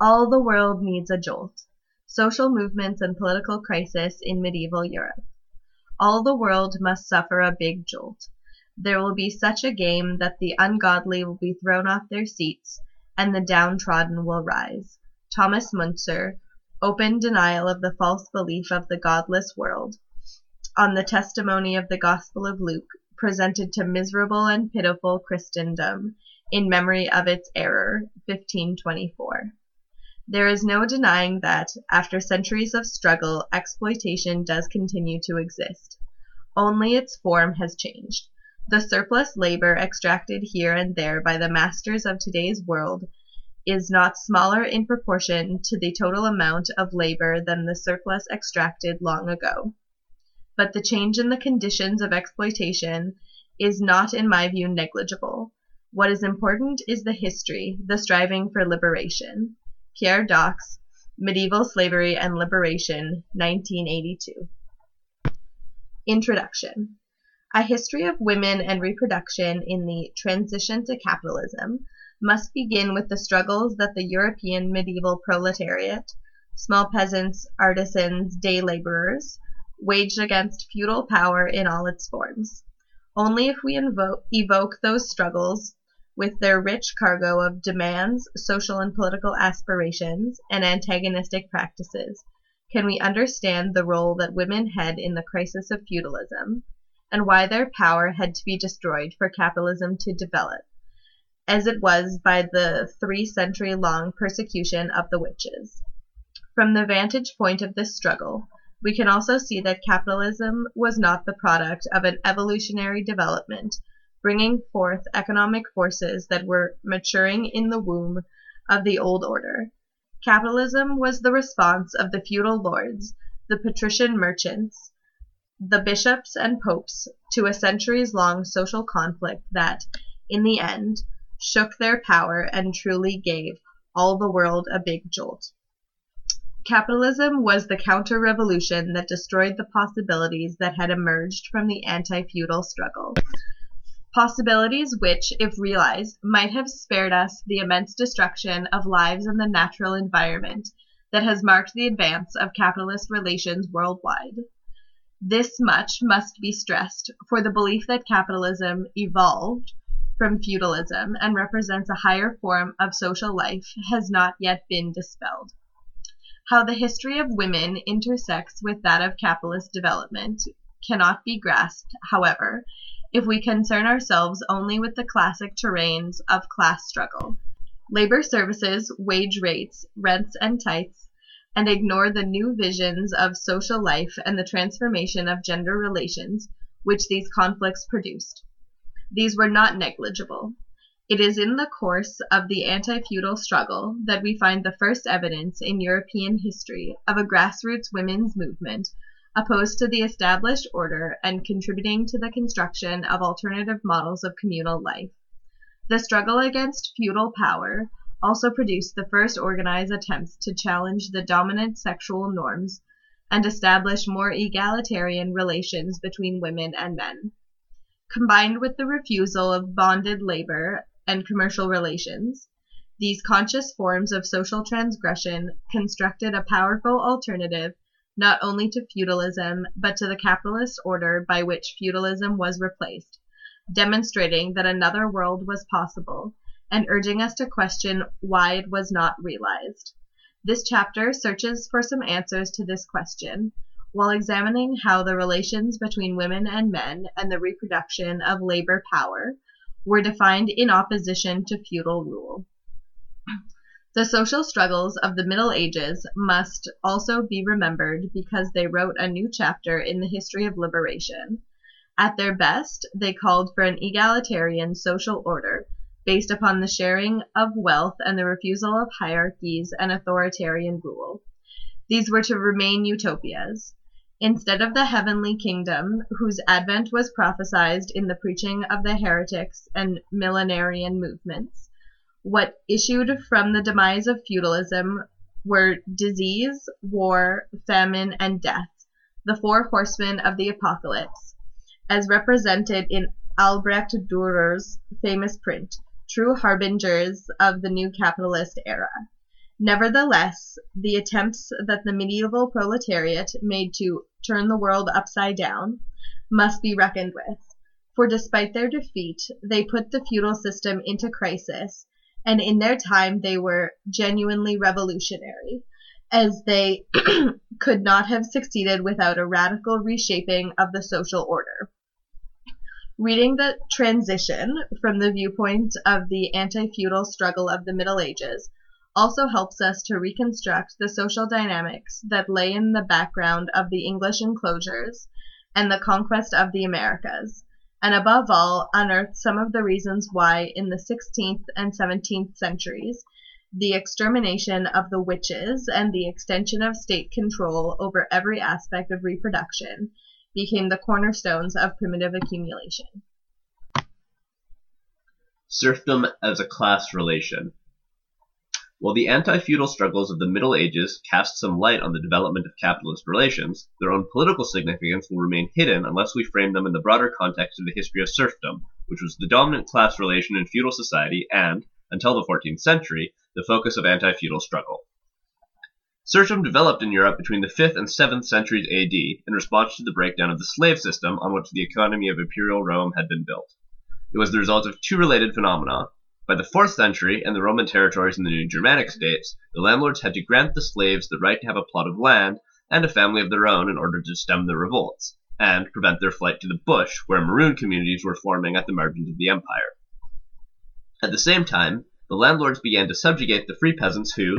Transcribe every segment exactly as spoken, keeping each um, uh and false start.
All the world needs a jolt. Social movements and political crisis in medieval Europe. All the world must suffer a big jolt. There will be such a game that the ungodly will be thrown off their seats and the downtrodden will rise. Thomas Munzer, open denial of the false belief of the godless world, on the testimony of the Gospel of Luke, presented to miserable and pitiful Christendom in memory of its error, fifteen twenty-four. There is no denying that, after centuries of struggle, exploitation does continue to exist. Only its form has changed. The surplus labor extracted here and there by the masters of today's world is not smaller in proportion to the total amount of labor than the surplus extracted long ago. But the change in the conditions of exploitation is not, in my view, negligible. What is important is the history, the striving for liberation. Pierre Dod, Medieval Slavery and Liberation, nineteen eighty-two. Introduction. A history of women and reproduction in the transition to capitalism must begin with the struggles that the European medieval proletariat, small peasants, artisans, day laborers, waged against feudal power in all its forms. Only if we invo- evoke those struggles with their rich cargo of demands, social and political aspirations, and antagonistic practices can we understand the role that women had in the crisis of feudalism, and why their power had to be destroyed for capitalism to develop, as it was by the three-century-long persecution of the witches. From the vantage point of this struggle, we can also see that capitalism was not the product of an evolutionary development, bringing forth economic forces that were maturing in the womb of the old order. Capitalism was the response of the feudal lords, the patrician merchants, the bishops and popes, to a centuries-long social conflict that, in the end, shook their power and truly gave all the world a big jolt. Capitalism was the counter-revolution that destroyed the possibilities that had emerged from the anti-feudal struggle, possibilities which, if realized, might have spared us the immense destruction of lives and the natural environment that has marked the advance of capitalist relations worldwide. This much must be stressed, for the belief that capitalism evolved from feudalism and represents a higher form of social life has not yet been dispelled. How the history of women intersects with that of capitalist development cannot be grasped, however, if we concern ourselves only with the classic terrains of class struggle, labor services, wage rates, rents and tithes, and ignore the new visions of social life and the transformation of gender relations which these conflicts produced. These were not negligible. It is in the course of the anti-feudal struggle that we find the first evidence in European history of a grassroots women's movement opposed to the established order and contributing to the construction of alternative models of communal life. The struggle against feudal power also produced the first organized attempts to challenge the dominant sexual norms and establish more egalitarian relations between women and men. Combined with the refusal of bonded labor and commercial relations, these conscious forms of social transgression constructed a powerful alternative not only to feudalism but to the capitalist order by which feudalism was replaced, demonstrating that another world was possible and urging us to question why it was not realized. This chapter searches for some answers to this question, while examining how the relations between women and men and the reproduction of labor power were defined in opposition to feudal rule. The social struggles of the Middle Ages must also be remembered because they wrote a new chapter in the history of liberation. At their best, they called for an egalitarian social order based upon the sharing of wealth and the refusal of hierarchies and authoritarian rule. These were to remain utopias. Instead of the heavenly kingdom, whose advent was prophesied in the preaching of the heretics and millenarian movements, what issued from the demise of feudalism were disease, war, famine, and death, the four horsemen of the apocalypse, as represented in Albrecht Dürer's famous print, True Harbingers of the New Capitalist Era. Nevertheless, the attempts that the medieval proletariat made to turn the world upside down must be reckoned with, for despite their defeat, they put the feudal system into crisis, and in their time they were genuinely revolutionary, as they could not have succeeded without a radical reshaping of the social order. Reading the transition from the viewpoint of the anti-feudal struggle of the Middle Ages also helps us to reconstruct the social dynamics that lay in the background of the English enclosures and the conquest of the Americas, and above all, unearth some of the reasons why, in the sixteenth and seventeenth centuries, the extermination of the witches and the extension of state control over every aspect of reproduction became the cornerstones of primitive accumulation. Serfdom as a class relation. While the anti-feudal struggles of the Middle Ages cast some light on the development of capitalist relations, their own political significance will remain hidden unless we frame them in the broader context of the history of serfdom, which was the dominant class relation in feudal society and, until the fourteenth century, the focus of anti-feudal struggle. Serfdom developed in Europe between the fifth and seventh centuries A D in response to the breakdown of the slave system on which the economy of imperial Rome had been built. It was the result of two related phenomena. By the fourth century, in the Roman territories and the new Germanic states, the landlords had to grant the slaves the right to have a plot of land and a family of their own in order to stem their revolts, and prevent their flight to the bush, where maroon communities were forming at the margins of the empire. At the same time, the landlords began to subjugate the free peasants who,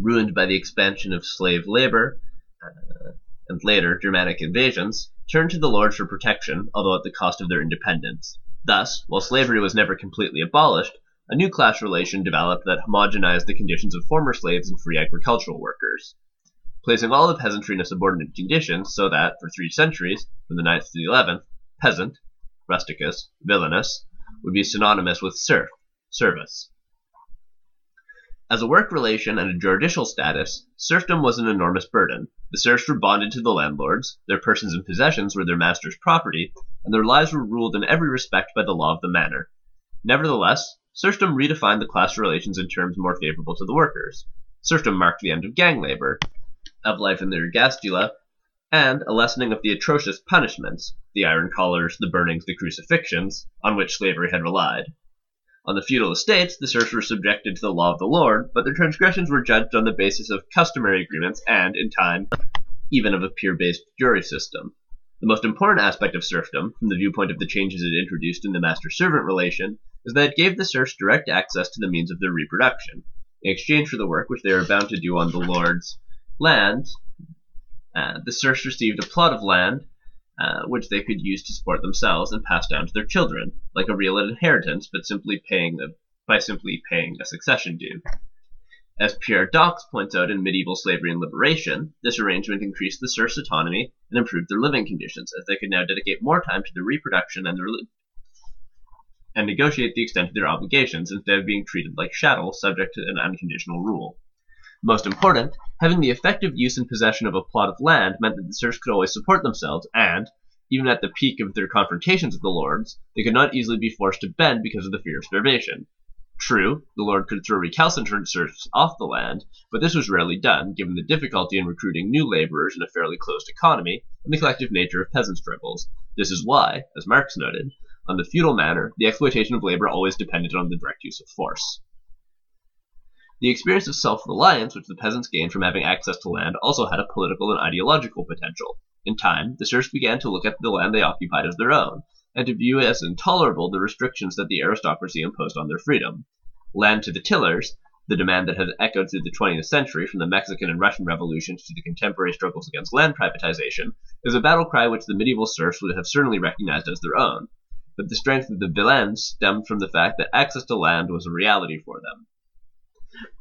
ruined by the expansion of slave labor uh, and later Germanic invasions, turned to the lords for protection, although at the cost of their independence. Thus, while slavery was never completely abolished, a new class relation developed that homogenized the conditions of former slaves and free agricultural workers, placing all the peasantry in a subordinate condition so that, for three centuries, from the ninth to the eleventh, peasant, rusticus, villainous, would be synonymous with serf, service. As a work relation and a juridical status, serfdom was an enormous burden. The serfs were bonded to the landlords, their persons and possessions were their master's property, and their lives were ruled in every respect by the law of the manor. Nevertheless, serfdom redefined the class relations in terms more favorable to the workers. Serfdom marked the end of gang labor, of life in the ergastula, and a lessening of the atrocious punishments, the iron collars, the burnings, the crucifixions, on which slavery had relied. On the feudal estates, the serfs were subjected to the law of the lord, but their transgressions were judged on the basis of customary agreements and, in time, even of a peer-based jury system. The most important aspect of serfdom, from the viewpoint of the changes it introduced in the master-servant relation, is that it gave the serfs direct access to the means of their reproduction, in exchange for the work which they were bound to do on the lord's land. Uh, the serfs received a plot of land, uh, which they could use to support themselves and pass down to their children, like a real inheritance, but simply paying a, by simply paying a succession due. As Pierre Dod points out in Medieval Slavery and Liberation, this arrangement increased the serfs' autonomy and improved their living conditions, as they could now dedicate more time to their reproduction and their li- and negotiate the extent of their obligations instead of being treated like chattel subject to an unconditional rule. Most important, having the effective use and possession of a plot of land meant that the serfs could always support themselves and, even at the peak of their confrontations with the lords, they could not easily be forced to bend because of the fear of starvation. True, the lord could throw recalcitrant serfs off the land, but this was rarely done, given the difficulty in recruiting new laborers in a fairly closed economy and the collective nature of peasant struggles. This is why, as Marx noted, on the feudal manner, the exploitation of labor always depended on the direct use of force. The experience of self-reliance which the peasants gained from having access to land also had a political and ideological potential. In time, the serfs began to look at the land they occupied as their own, and to view as intolerable the restrictions that the aristocracy imposed on their freedom. Land to the tillers, the demand that has echoed through the twentieth century from the Mexican and Russian revolutions to the contemporary struggles against land privatization, is a battle cry which the medieval serfs would have certainly recognized as their own. But the strength of the Beguines stemmed from the fact that access to land was a reality for them.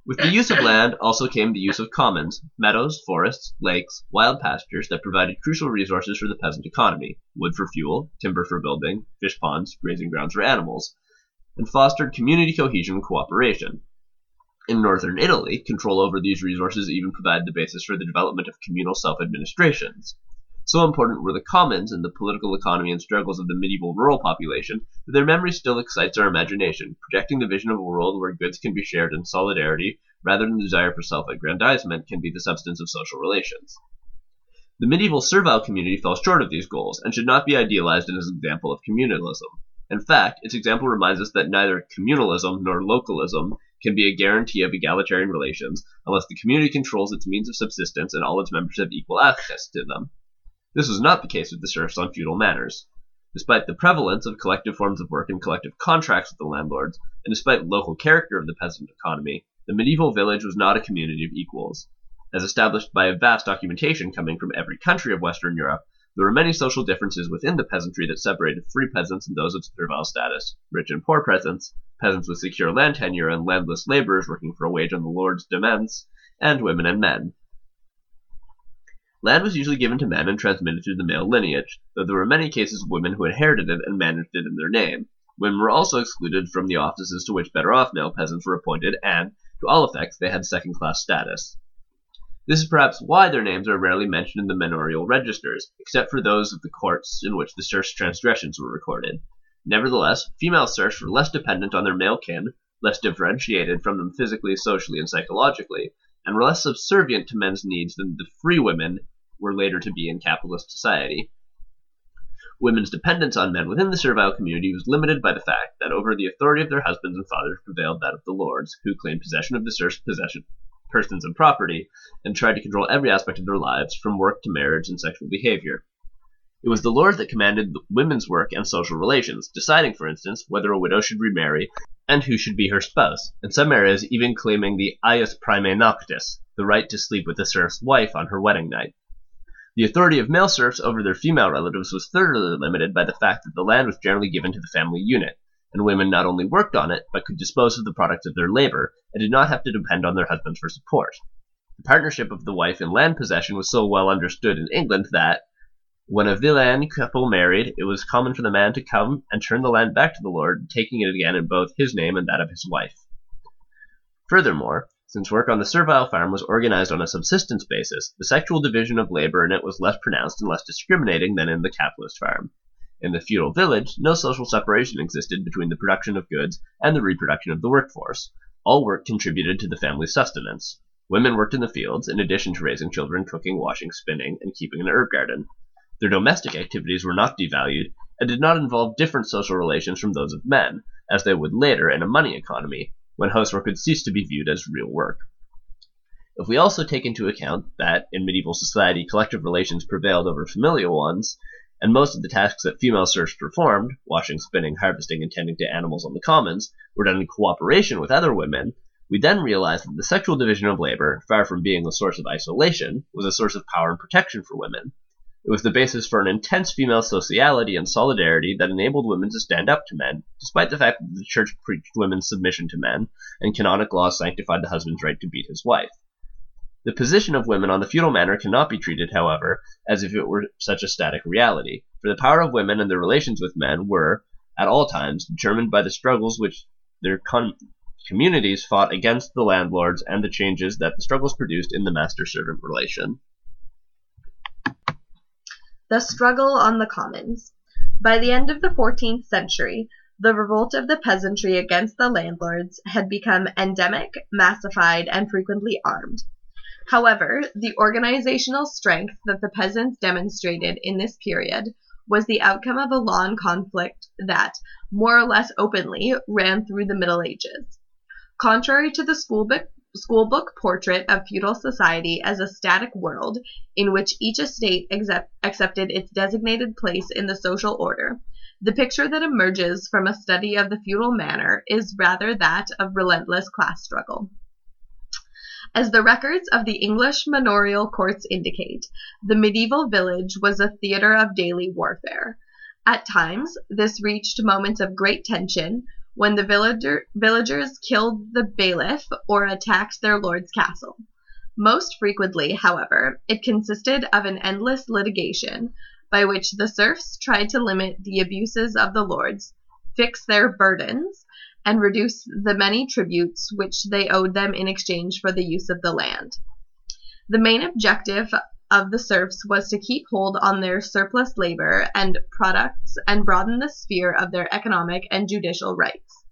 With the use of land also came the use of commons, meadows, forests, lakes, wild pastures that provided crucial resources for the peasant economy, wood for fuel, timber for building, fish ponds, grazing grounds for animals, and fostered community cohesion and cooperation. In northern Italy, control over these resources even provided the basis for the development of communal self-administrations. So important were the commons and the political economy and struggles of the medieval rural population that their memory still excites our imagination, projecting the vision of a world where goods can be shared in solidarity rather than the desire for self-aggrandizement, can be the substance of social relations. The medieval servile community fell short of these goals and should not be idealized as an example of communalism. In fact, its example reminds us that neither communalism nor localism can be a guarantee of egalitarian relations unless the community controls its means of subsistence and all its members have equal access to them. This was not the case with the serfs on feudal manors. Despite the prevalence of collective forms of work and collective contracts with the landlords, and despite local character of the peasant economy, the medieval village was not a community of equals. As established by a vast documentation coming from every country of Western Europe, there were many social differences within the peasantry that separated free peasants and those of servile status. Rich and poor peasants, peasants with secure land tenure and landless laborers working for a wage on the lord's demesnes, and women and men. Land was usually given to men and transmitted through the male lineage, though there were many cases of women who inherited it and managed it in their name. Women were also excluded from the offices to which better-off male peasants were appointed, and, to all effects, they had second-class status. This is perhaps why their names are rarely mentioned in the manorial registers, except for those of the courts in which the serfs' transgressions were recorded. Nevertheless, female serfs were less dependent on their male kin, less differentiated from them physically, socially, and psychologically, and were less subservient to men's needs than the free women were later to be in capitalist society. Women's dependence on men within the servile community was limited by the fact that over the authority of their husbands and fathers prevailed that of the lords, who claimed possession of the serfs' possession. persons and property, and tried to control every aspect of their lives, from work to marriage and sexual behavior. It was the lords that commanded women's work and social relations, deciding, for instance, whether a widow should remarry and who should be her spouse, in some areas even claiming the ius primae noctis, the right to sleep with the serf's wife on her wedding night. The authority of male serfs over their female relatives was further limited by the fact that the land was generally given to the family unit, and women not only worked on it, but could dispose of the products of their labor, and did not have to depend on their husbands for support. The partnership of the wife in land possession was so well understood in England that, when a villein couple married, it was common for the man to come and turn the land back to the lord, taking it again in both his name and that of his wife. Furthermore, since work on the servile farm was organized on a subsistence basis, the sexual division of labor in it was less pronounced and less discriminating than in the capitalist farm. In the feudal village, no social separation existed between the production of goods and the reproduction of the workforce. All work contributed to the family's sustenance. Women worked in the fields, in addition to raising children, cooking, washing, spinning, and keeping an herb garden. Their domestic activities were not devalued, and did not involve different social relations from those of men, as they would later in a money economy, when housework would cease to be viewed as real work. If we also take into account that, in medieval society, collective relations prevailed over familial ones, and most of the tasks that female serfs performed, washing, spinning, harvesting, and tending to animals on the commons, were done in cooperation with other women, we then realize that the sexual division of labor, far from being a source of isolation, was a source of power and protection for women. It was the basis for an intense female sociality and solidarity that enabled women to stand up to men, despite the fact that the church preached women's submission to men, and canonic law sanctified the husband's right to beat his wife. The position of women on the feudal manor cannot be treated, however, as if it were such a static reality, for the power of women and their relations with men were, at all times, determined by the struggles which their com- communities fought against the landlords and the changes that the struggles produced in the master-servant relation. The struggle on the commons. By the end of the fourteenth century, the revolt of the peasantry against the landlords had become endemic, massified, and frequently armed. However, the organizational strength that the peasants demonstrated in this period was the outcome of a long conflict that, more or less openly, ran through the Middle Ages. Contrary to the schoolbook, schoolbook portrait of feudal society as a static world in which each estate accept, accepted its designated place in the social order, the picture that emerges from a study of the feudal manor is rather that of relentless class struggle. As the records of the English manorial courts indicate, the medieval village was a theater of daily warfare. At times, this reached moments of great tension when the villager, villagers killed the bailiff or attacked their lord's castle. Most frequently, however, it consisted of an endless litigation by which the serfs tried to limit the abuses of the lords, fix their burdens, and reduce the many tributes which they owed them in exchange for the use of the land. The main objective of the serfs was to keep hold on their surplus labor and products and broaden the sphere of their economic and judicial rights.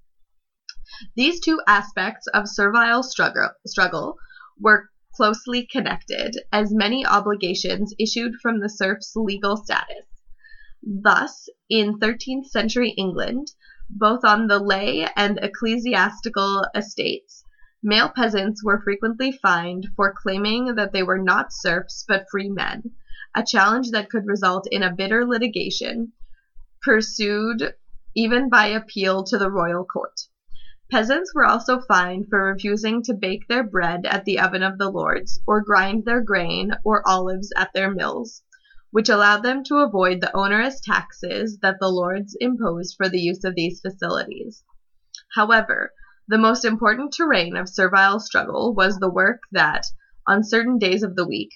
These two aspects of servile struggle, struggle were closely connected, as many obligations issued from the serf's legal status. Thus, in thirteenth century England, both on the lay and ecclesiastical estates, male peasants were frequently fined for claiming that they were not serfs but free men, a challenge that could result in a bitter litigation pursued even by appeal to the royal court. Peasants were also fined for refusing to bake their bread at the oven of the lords, or grind their grain or olives at their mills, which allowed them to avoid the onerous taxes that the lords imposed for the use of these facilities. However, the most important terrain of servile struggle was the work that, on certain days of the week,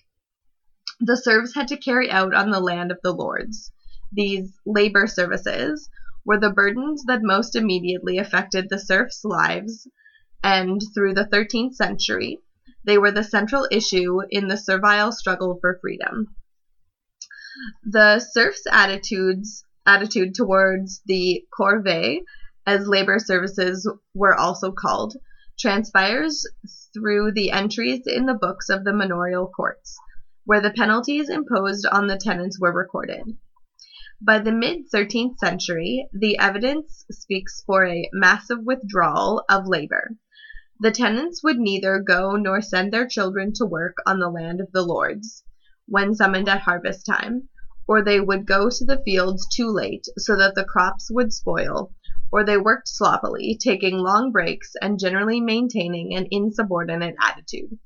the serfs had to carry out on the land of the lords. These labor services were the burdens that most immediately affected the serfs' lives, and through the thirteenth century, they were the central issue in the servile struggle for freedom. The serfs' attitudes, attitude towards the corvée, as labor services were also called, transpires through the entries in the books of the manorial courts, where the penalties imposed on the tenants were recorded. By the mid-thirteenth century, the evidence speaks for a massive withdrawal of labor. The tenants would neither go nor send their children to work on the land of the lords, when summoned at harvest time, or they would go to the fields too late so that the crops would spoil, or they worked sloppily, taking long breaks and generally maintaining an insubordinate attitude.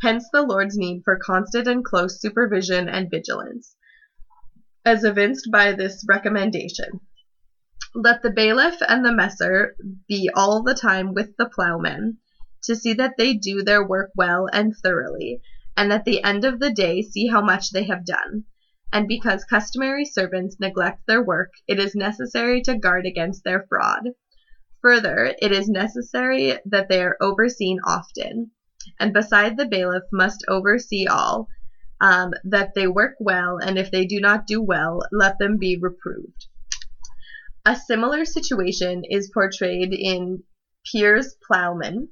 Hence the Lord's need for constant and close supervision and vigilance, as evinced by this recommendation. Let the bailiff and the messer be all the time with the ploughmen, to see that they do their work well and thoroughly, and at the end of the day see how much they have done. And because customary servants neglect their work, it is necessary to guard against their fraud. Further, it is necessary that they are overseen often, and beside the bailiff must oversee all, um, that they work well, and if they do not do well, let them be reproved. A similar situation is portrayed in Piers Plowman,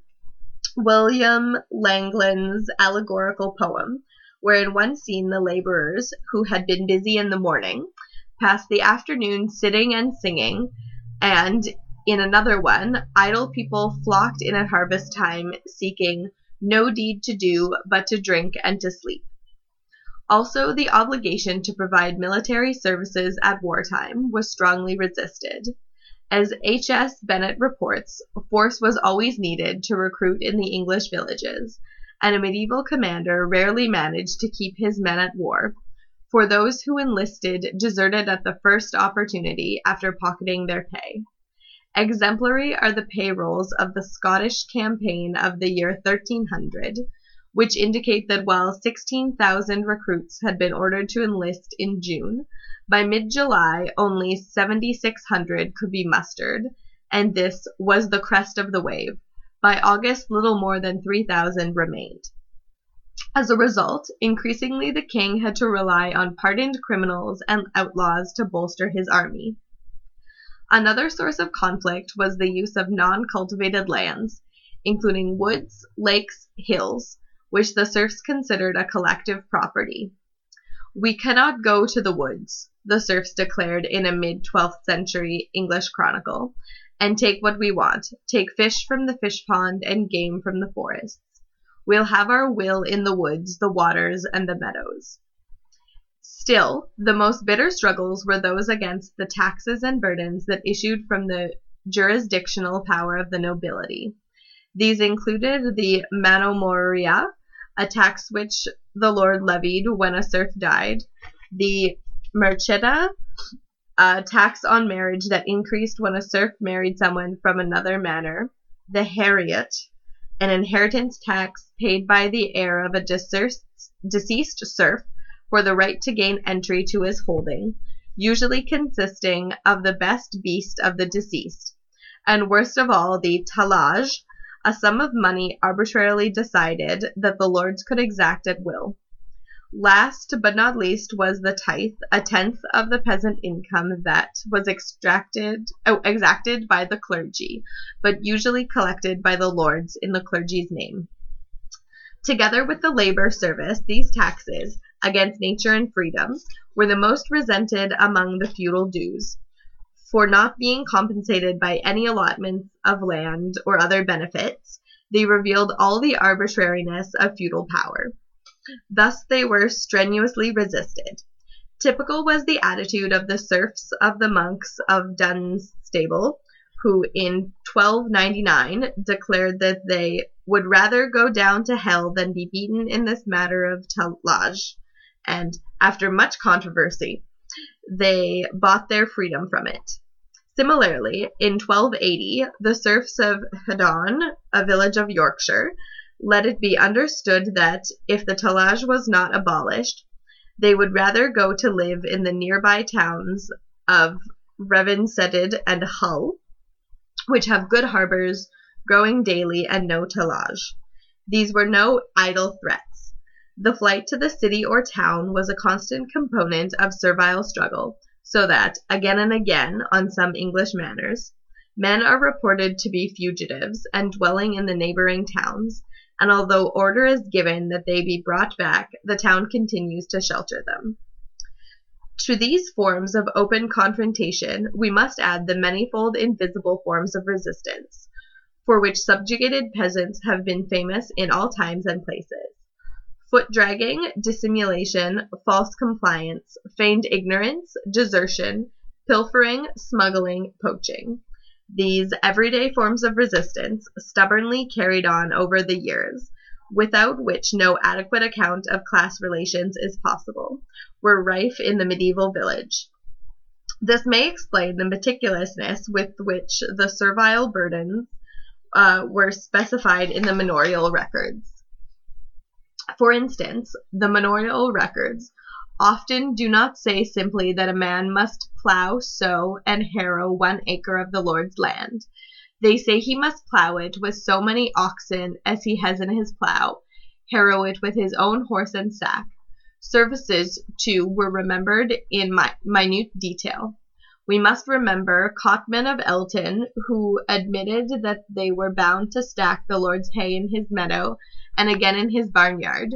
William Langland's allegorical poem, where in one scene the laborers, who had been busy in the morning, passed the afternoon sitting and singing, and in another one, idle people flocked in at harvest time, seeking no deed to do but to drink and to sleep. Also, the obligation to provide military services at wartime was strongly resisted. As H S Bennett reports, force was always needed to recruit in the English villages, and a medieval commander rarely managed to keep his men at war, for those who enlisted deserted at the first opportunity after pocketing their pay. Exemplary are the pay rolls of the Scottish campaign of the year thirteen hundred, which indicate that while sixteen thousand recruits had been ordered to enlist in June, by mid-July only seventy-six hundred could be mustered, and this was the crest of the wave. By August, little more than three thousand remained. As a result, increasingly the king had to rely on pardoned criminals and outlaws to bolster his army. Another source of conflict was the use of non-cultivated lands, including woods, lakes, hills, which the serfs considered a collective property. "We cannot go to the woods," the serfs declared in a mid-twelfth century English chronicle, "and take what we want, take fish from the fish pond and game from the forests. We'll have our will in the woods, the waters, and the meadows." Still, the most bitter struggles were those against the taxes and burdens that issued from the jurisdictional power of the nobility. These included the manomoria, a tax which the lord levied when a serf died, the mercheta, a tax on marriage that increased when a serf married someone from another manor, the heriot, an inheritance tax paid by the heir of a deceased serf for the right to gain entry to his holding, usually consisting of the best beast of the deceased, and worst of all, the talage, a sum of money arbitrarily decided that the lords could exact at will. Last but not least was the tithe, a tenth of the peasant income that was extracted, oh, exacted by the clergy, but usually collected by the lords in the clergy's name. Together with the labor service, these taxes, against nature and freedom, were the most resented among the feudal dues, for not being compensated by any allotments of land or other benefits, they revealed all the arbitrariness of feudal power. Thus they were strenuously resisted. Typical was the attitude of the serfs of the monks of Dunstable, who in twelve ninety-nine declared that they would rather go down to hell than be beaten in this matter of tillage, and, after much controversy, they bought their freedom from it. Similarly, in twelve eighty, the serfs of Hedon, a village of Yorkshire, let it be understood that, if the tillage was not abolished, they would rather go to live in the nearby towns of Revensted and Hull, which have good harbours, growing daily, and no tillage. These were no idle threats. The flight to the city or town was a constant component of servile struggle, so that, again and again, on some English manors, men are reported to be fugitives and dwelling in the neighbouring towns, and although order is given that they be brought back, the town continues to shelter them. To these forms of open confrontation, we must add the manifold invisible forms of resistance, for which subjugated peasants have been famous in all times and places. Foot-dragging, dissimulation, false compliance, feigned ignorance, desertion, pilfering, smuggling, poaching. These everyday forms of resistance stubbornly carried on over the years, without which no adequate account of class relations is possible, were rife in the medieval village. This may explain the meticulousness with which the servile burdens uh, were specified in the manorial records. For instance, the manorial records often do not say simply that a man must plough, sow, and harrow one acre of the Lord's land. They say he must plough it with so many oxen as he has in his plough, harrow it with his own horse and sack. Services, too, were remembered in mi- minute detail. We must remember Cotman of Elton, who admitted that they were bound to stack the Lord's hay in his meadow and again in his barnyard,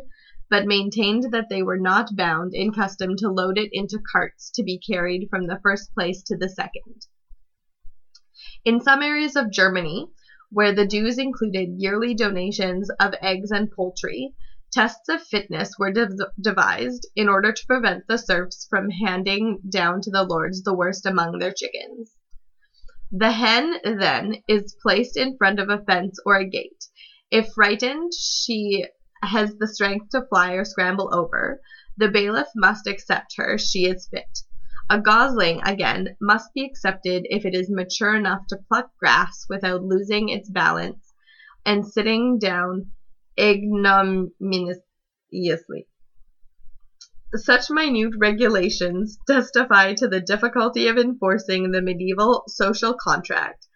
but maintained that they were not bound in custom to load it into carts to be carried from the first place to the second. In some areas of Germany, where the dues included yearly donations of eggs and poultry, tests of fitness were de- devised in order to prevent the serfs from handing down to the lords the worst among their chickens. The hen, then, is placed in front of a fence or a gate. If frightened, she has the strength to fly or scramble over. The bailiff must accept her. She is fit. A gosling, again, must be accepted if it is mature enough to pluck grass without losing its balance and sitting down ignominiously. Such minute regulations testify to the difficulty of enforcing the medieval social contract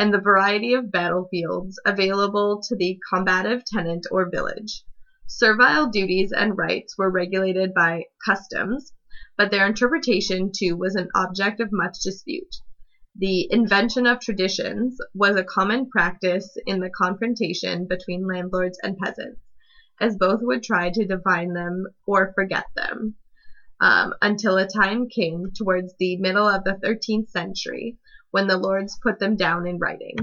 and the variety of battlefields available to the combative tenant or village. Servile duties and rights were regulated by customs, but their interpretation, too, was an object of much dispute. The invention of traditions was a common practice in the confrontation between landlords and peasants, as both would try to define them or forget them, um, until a time came towards the middle of the thirteenth century when the lords put them down in writing.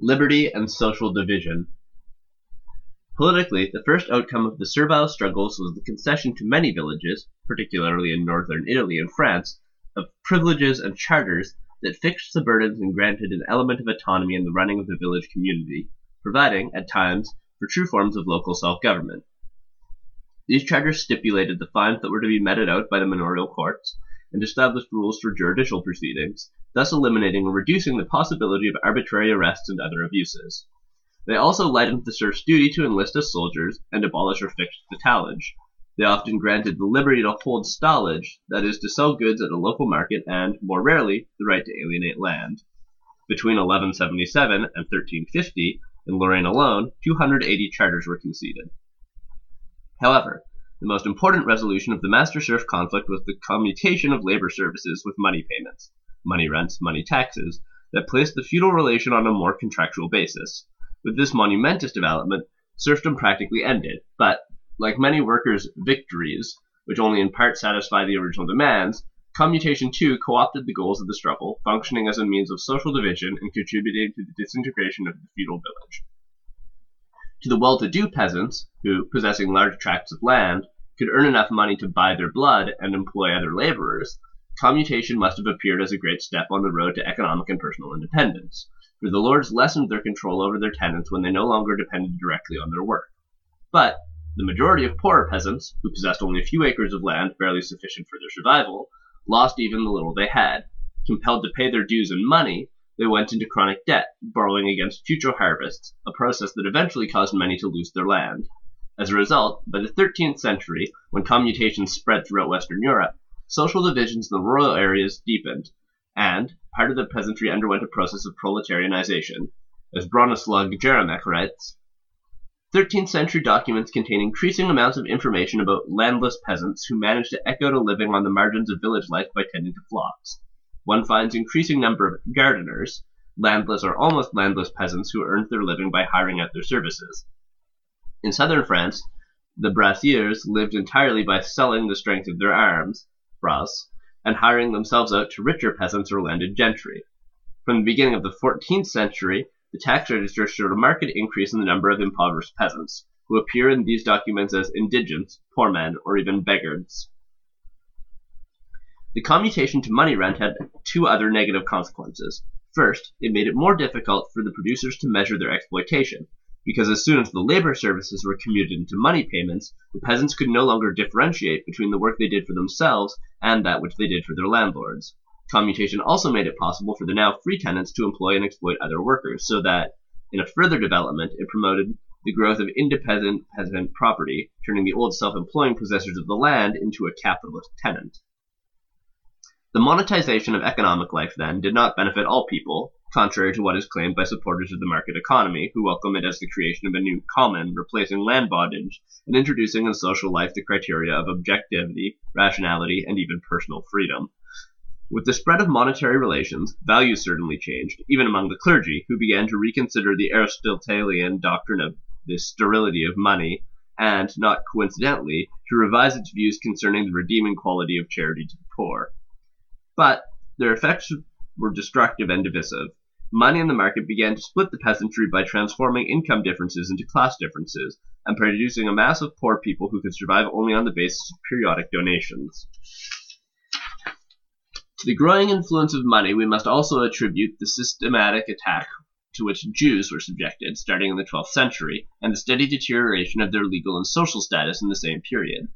Liberty and social division. Politically, the first outcome of the servile struggles was the concession to many villages, particularly in northern Italy and France, of privileges and charters that fixed the burdens and granted an element of autonomy in the running of the village community, providing, at times, for true forms of local self-government. These charters stipulated the fines that were to be meted out by the manorial courts, and established rules for judicial proceedings, thus eliminating or reducing the possibility of arbitrary arrests and other abuses. They also lightened the serfs' duty to enlist as soldiers and abolish or fix the tallage. They often granted the liberty to hold stallage, that is, to sell goods at a local market and, more rarely, the right to alienate land. Between eleven seventy-seven and thirteen fifty, In Lorraine alone, two hundred eighty charters were conceded. However, the most important resolution of the master-serf conflict was the commutation of labor services with money payments, money rents, money taxes, that placed the feudal relation on a more contractual basis. With this monumentous development, serfdom practically ended, but, like many workers' victories, which only in part satisfy the original demands, commutation too co-opted the goals of the struggle, functioning as a means of social division and contributing to the disintegration of the feudal village. To the well-to-do peasants, who, possessing large tracts of land, could earn enough money to buy their blood and employ other laborers, commutation must have appeared as a great step on the road to economic and personal independence, for the lords lessened their control over their tenants when they no longer depended directly on their work. But the majority of poorer peasants, who possessed only a few acres of land barely sufficient for their survival, lost even the little they had. Compelled to pay their dues in money, they went into chronic debt, borrowing against future harvests, a process that eventually caused many to lose their land. As a result, by the thirteenth century, when commutation spread throughout Western Europe, social divisions in the rural areas deepened, and part of the peasantry underwent a process of proletarianization. As Bronisław Jeremek writes, thirteenth century documents contain increasing amounts of information about landless peasants who managed to eke out a living on the margins of village life by tending to flocks. One finds increasing number of gardeners, landless or almost landless peasants who earned their living by hiring out their services. In southern France, the brassiers lived entirely by selling the strength of their arms, bras, and hiring themselves out to richer peasants or landed gentry. From the beginning of the fourteenth century, the tax register showed a marked increase in the number of impoverished peasants, who appear in these documents as indigents, poor men, or even beggars. The commutation to money rent had two other negative consequences. First, it made it more difficult for the producers to measure their exploitation, because as soon as the labor services were commuted into money payments, the peasants could no longer differentiate between the work they did for themselves and that which they did for their landlords. Commutation also made it possible for the now free tenants to employ and exploit other workers, so that, in a further development, it promoted the growth of independent peasant property, turning the old self-employing possessors of the land into a capitalist tenant. The monetization of economic life, then, did not benefit all people, contrary to what is claimed by supporters of the market economy, who welcome it as the creation of a new common, replacing land bondage, and introducing in social life the criteria of objectivity, rationality, and even personal freedom. With the spread of monetary relations, values certainly changed, even among the clergy, who began to reconsider the Aristotelian doctrine of the sterility of money, and, not coincidentally, to revise its views concerning the redeeming quality of charity to the poor. But their effects were destructive and divisive. Money in the market began to split the peasantry by transforming income differences into class differences, and producing a mass of poor people who could survive only on the basis of periodic donations. To the growing influence of money, we must also attribute the systematic attack to which Jews were subjected, starting in the twelfth century, and the steady deterioration of their legal and social status in the same period.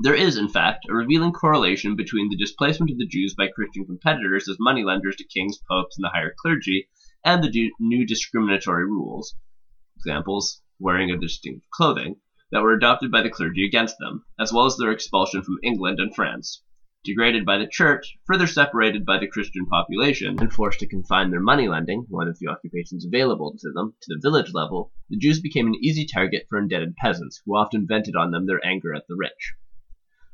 There is, in fact, a revealing correlation between the displacement of the Jews by Christian competitors as moneylenders to kings, popes, and the higher clergy, and the new discriminatory rules, examples, wearing of distinctive clothing, that were adopted by the clergy against them, as well as their expulsion from England and France. Degraded by the church, further separated by the Christian population, and forced to confine their moneylending, one of the occupations available to them, to the village level, the Jews became an easy target for indebted peasants, who often vented on them their anger at the rich.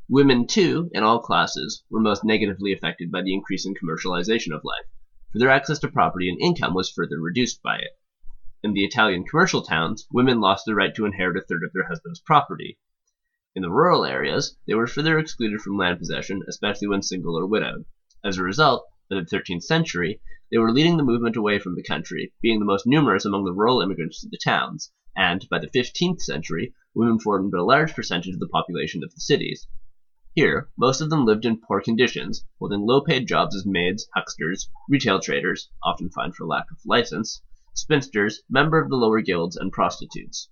Women, too, in all classes, were most negatively affected by the increasing commercialization of life, for their access to property and income was further reduced by it. In the Italian commercial towns, women lost the right to inherit a third of their husband's property. In the rural areas, they were further excluded from land possession, especially when single or widowed. As a result, by the thirteenth century, they were leading the movement away from the country, being the most numerous among the rural immigrants to the towns, and, by the fifteenth century, women formed a large percentage of the population of the cities. Here, most of them lived in poor conditions, holding low-paid jobs as maids, hucksters, retail traders, often fined for lack of license, spinsters, members of the lower guilds, and prostitutes.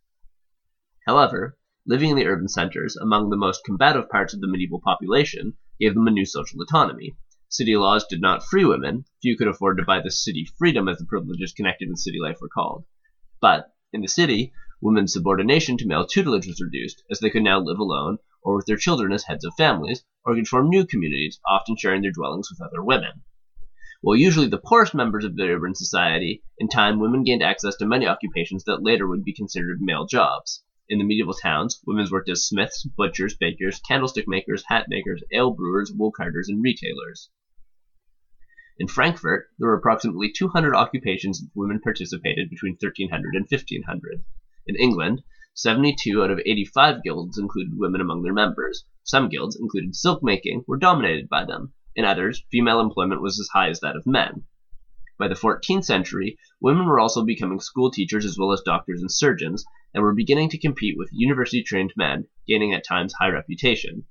However, living in the urban centers, among the most combative parts of the medieval population, gave them a new social autonomy. City laws did not free women, few could afford to buy the city freedom as the privileges connected with city life were called. But, in the city, women's subordination to male tutelage was reduced, as they could now live alone, or with their children as heads of families, or could form new communities, often sharing their dwellings with other women. While usually the poorest members of the urban society, in time women gained access to many occupations that later would be considered male jobs. In the medieval towns, women worked as smiths, butchers, bakers, candlestick makers, hat makers, ale brewers, wool carters, and retailers. In Frankfurt, there were approximately two hundred occupations in which women participated between thirteen hundred and fifteen hundred. In England, seventy-two out of eighty-five guilds included women among their members. Some guilds, including silk-making, were dominated by them. In others, female employment was as high as that of men. By the fourteenth century, women were also becoming school teachers as well as doctors and surgeons, and were beginning to compete with university-trained men, gaining at times high reputation.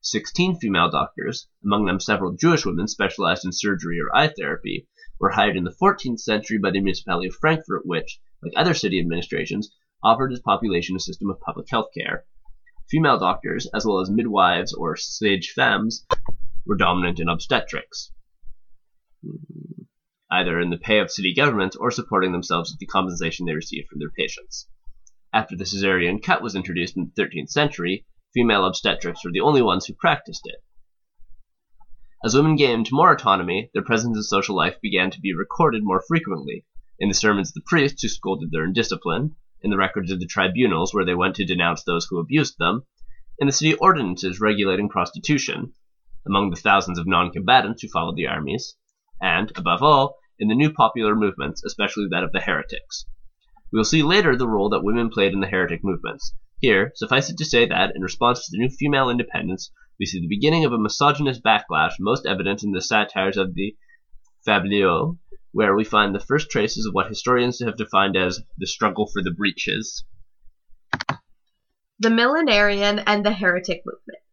Sixteen female doctors, among them several Jewish women specialized in surgery or eye therapy, were hired in the fourteenth century by the municipality of Frankfurt, which, like other city administrations, offered its population a system of public health care. Female doctors, as well as midwives or sage femmes, were dominant in obstetrics, either in the pay of city governments or supporting themselves with the compensation they received from their patients. After the Caesarean cut was introduced in the thirteenth century, female obstetrics were the only ones who practiced it. As women gained more autonomy, their presence in social life began to be recorded more frequently, in the sermons of the priests who scolded their indiscipline, in the records of the tribunals where they went to denounce those who abused them, in the city ordinances regulating prostitution, among the thousands of non-combatants who followed the armies, and, above all, in the new popular movements, especially that of the heretics. We will see later the role that women played in the heretic movements. Here, suffice it to say that, in response to the new female independence, we see the beginning of a misogynist backlash most evident in the satires of the fabliaux, where we find the first traces of what historians have defined as the struggle for the breeches. The millenarian and the heretic movements.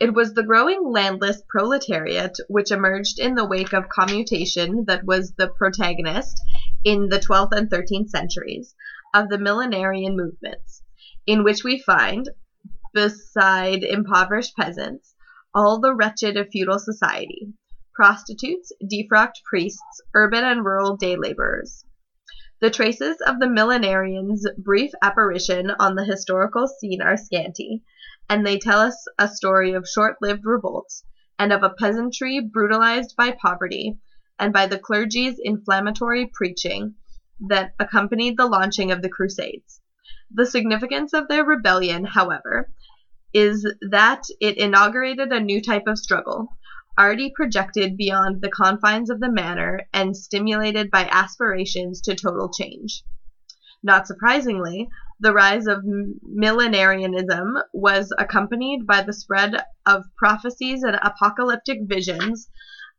It was the growing landless proletariat which emerged in the wake of commutation that was the protagonist, in the twelfth and thirteenth centuries, of the millenarian movements, in which we find, beside impoverished peasants, all the wretched of feudal society, prostitutes, defrocked priests, urban and rural day laborers. The traces of the millenarians' brief apparition on the historical scene are scanty, and they tell us a story of short-lived revolts, and of a peasantry brutalized by poverty, and by the clergy's inflammatory preaching that accompanied the launching of the Crusades. The significance of their rebellion, however, is that it inaugurated a new type of struggle, already projected beyond the confines of the manor and stimulated by aspirations to total change. Not surprisingly, the rise of millenarianism was accompanied by the spread of prophecies and apocalyptic visions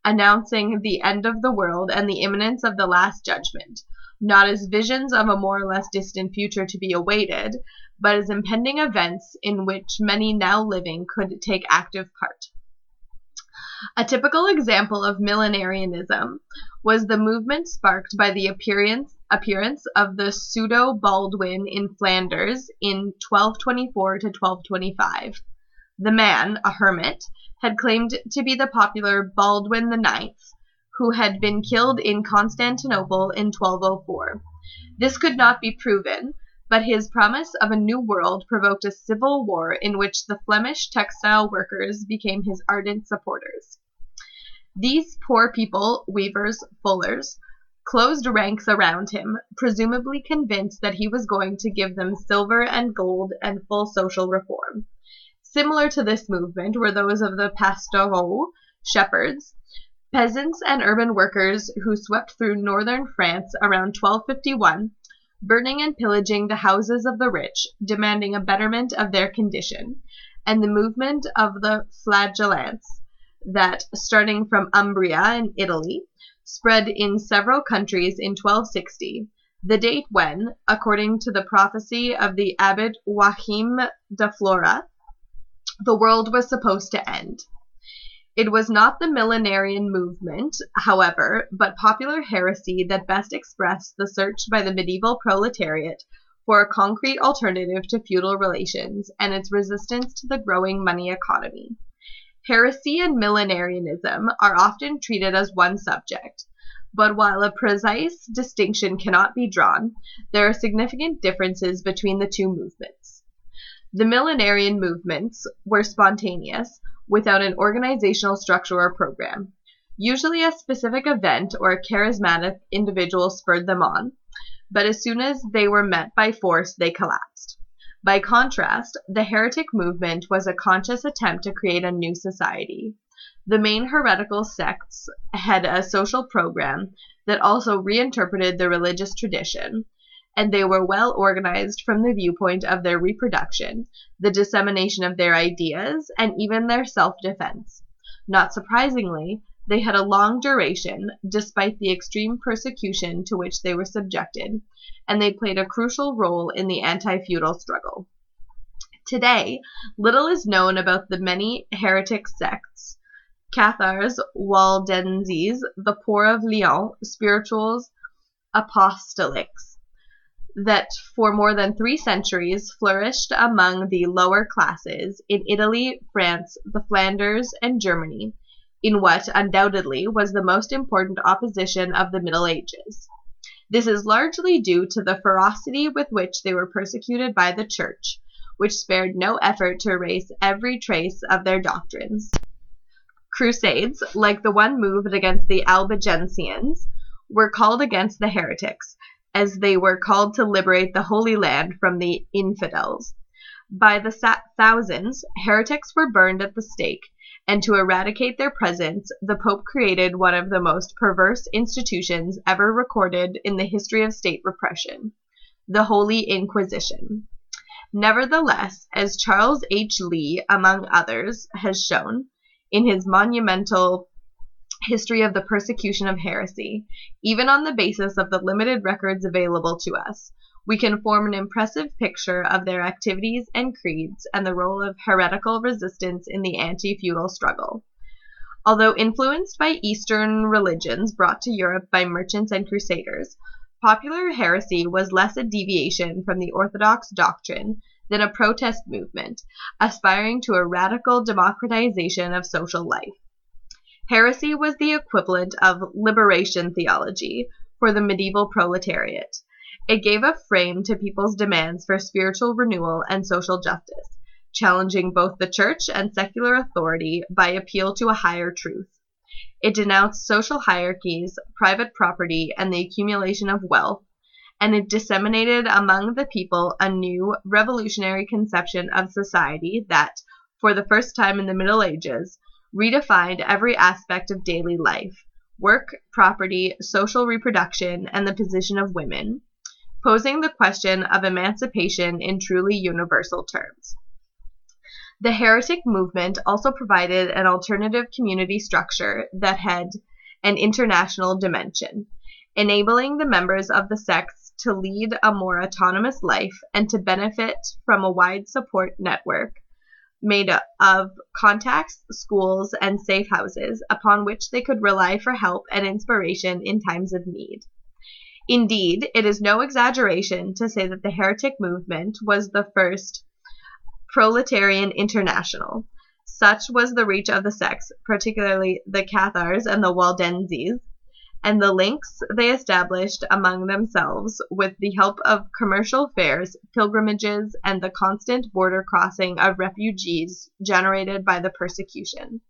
announcing the end of the world and the imminence of the last judgment, not as visions of a more or less distant future to be awaited, but as impending events in which many now living could take active part. A typical example of millenarianism was the movement sparked by the appearance appearance of the pseudo-Baldwin in Flanders in twelve twenty-four to twelve twenty-five. The man, a hermit, had claimed to be the popular Baldwin the ninth, who had been killed in Constantinople in twelve oh four. This could not be proven, but his promise of a new world provoked a civil war in which the Flemish textile workers became his ardent supporters. These poor people, weavers, fullers, closed ranks around him, presumably convinced that he was going to give them silver and gold and full social reform. Similar to this movement were those of the pastoreaux, shepherds, peasants and urban workers who swept through northern France around twelve fifty-one, burning and pillaging the houses of the rich, demanding a betterment of their condition, and the movement of the flagellants that, starting from Umbria in Italy, spread in several countries in twelve sixty, the date when, according to the prophecy of the abbot Joachim da Flora, the world was supposed to end. It was not the millenarian movement, however, but popular heresy that best expressed the search by the medieval proletariat for a concrete alternative to feudal relations and its resistance to the growing money economy. Heresy and millenarianism are often treated as one subject, but while a precise distinction cannot be drawn, there are significant differences between the two movements. The millenarian movements were spontaneous, without an organizational structure or program. Usually a specific event or a charismatic individual spurred them on, but as soon as they were met by force, they collapsed. By contrast, the heretic movement was a conscious attempt to create a new society. The main heretical sects had a social program that also reinterpreted the religious tradition, and they were well organized from the viewpoint of their reproduction, the dissemination of their ideas, and even their self-defense. Not surprisingly, they had a long duration, despite the extreme persecution to which they were subjected, and they played a crucial role in the anti-feudal struggle. Today, little is known about the many heretic sects: Cathars, Waldenses, the Poor of Lyon, Spirituals, Apostolics, that for more than three centuries flourished among the lower classes in Italy, France, the Flanders, and Germany, in what undoubtedly was the most important opposition of the Middle Ages. This is largely due to the ferocity with which they were persecuted by the Church, which spared no effort to erase every trace of their doctrines. Crusades, like the one moved against the Albigensians, were called against the heretics, as they were called to liberate the Holy Land from the infidels. By the sa- thousands, heretics were burned at the stake, and to eradicate their presence, the Pope created one of the most perverse institutions ever recorded in the history of state repression, the Holy Inquisition. Nevertheless, as Charles H. Lee, among others, has shown in his monumental History of the Persecution of Heresy, even on the basis of the limited records available to us, we can form an impressive picture of their activities and creeds and the role of heretical resistance in the anti-feudal struggle. Although influenced by Eastern religions brought to Europe by merchants and crusaders, popular heresy was less a deviation from the orthodox doctrine than a protest movement, aspiring to a radical democratization of social life. Heresy was the equivalent of liberation theology for the medieval proletariat. It gave a frame to people's demands for spiritual renewal and social justice, challenging both the church and secular authority by appeal to a higher truth. It denounced social hierarchies, private property, and the accumulation of wealth, and it disseminated among the people a new, revolutionary conception of society that, for the first time in the Middle Ages, redefined every aspect of daily life: work, property, social reproduction, and the position of women, posing the question of emancipation in truly universal terms. The heretic movement also provided an alternative community structure that had an international dimension, enabling the members of the sects to lead a more autonomous life and to benefit from a wide support network made up of contacts, schools, and safe houses upon which they could rely for help and inspiration in times of need. Indeed, it is no exaggeration to say that the heretic movement was the first proletarian international. Such was the reach of the sects, particularly the Cathars and the Waldenses, and the links they established among themselves with the help of commercial fairs, pilgrimages, and the constant border crossing of refugees generated by the persecution.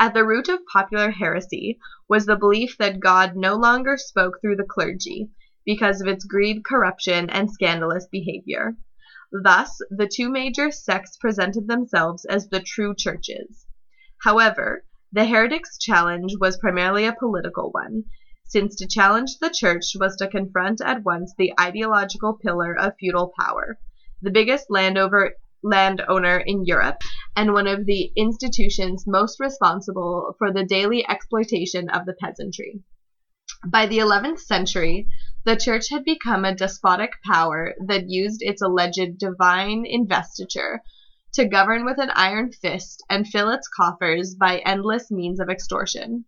At the root of popular heresy was the belief that God no longer spoke through the clergy because of its greed, corruption, and scandalous behavior. Thus, the two major sects presented themselves as the true churches. However, the heretics' challenge was primarily a political one, since to challenge the church was to confront at once the ideological pillar of feudal power, the biggest landowner landowner in Europe, and one of the institutions most responsible for the daily exploitation of the peasantry. By the eleventh century, the church had become a despotic power that used its alleged divine investiture to govern with an iron fist and fill its coffers by endless means of extortion,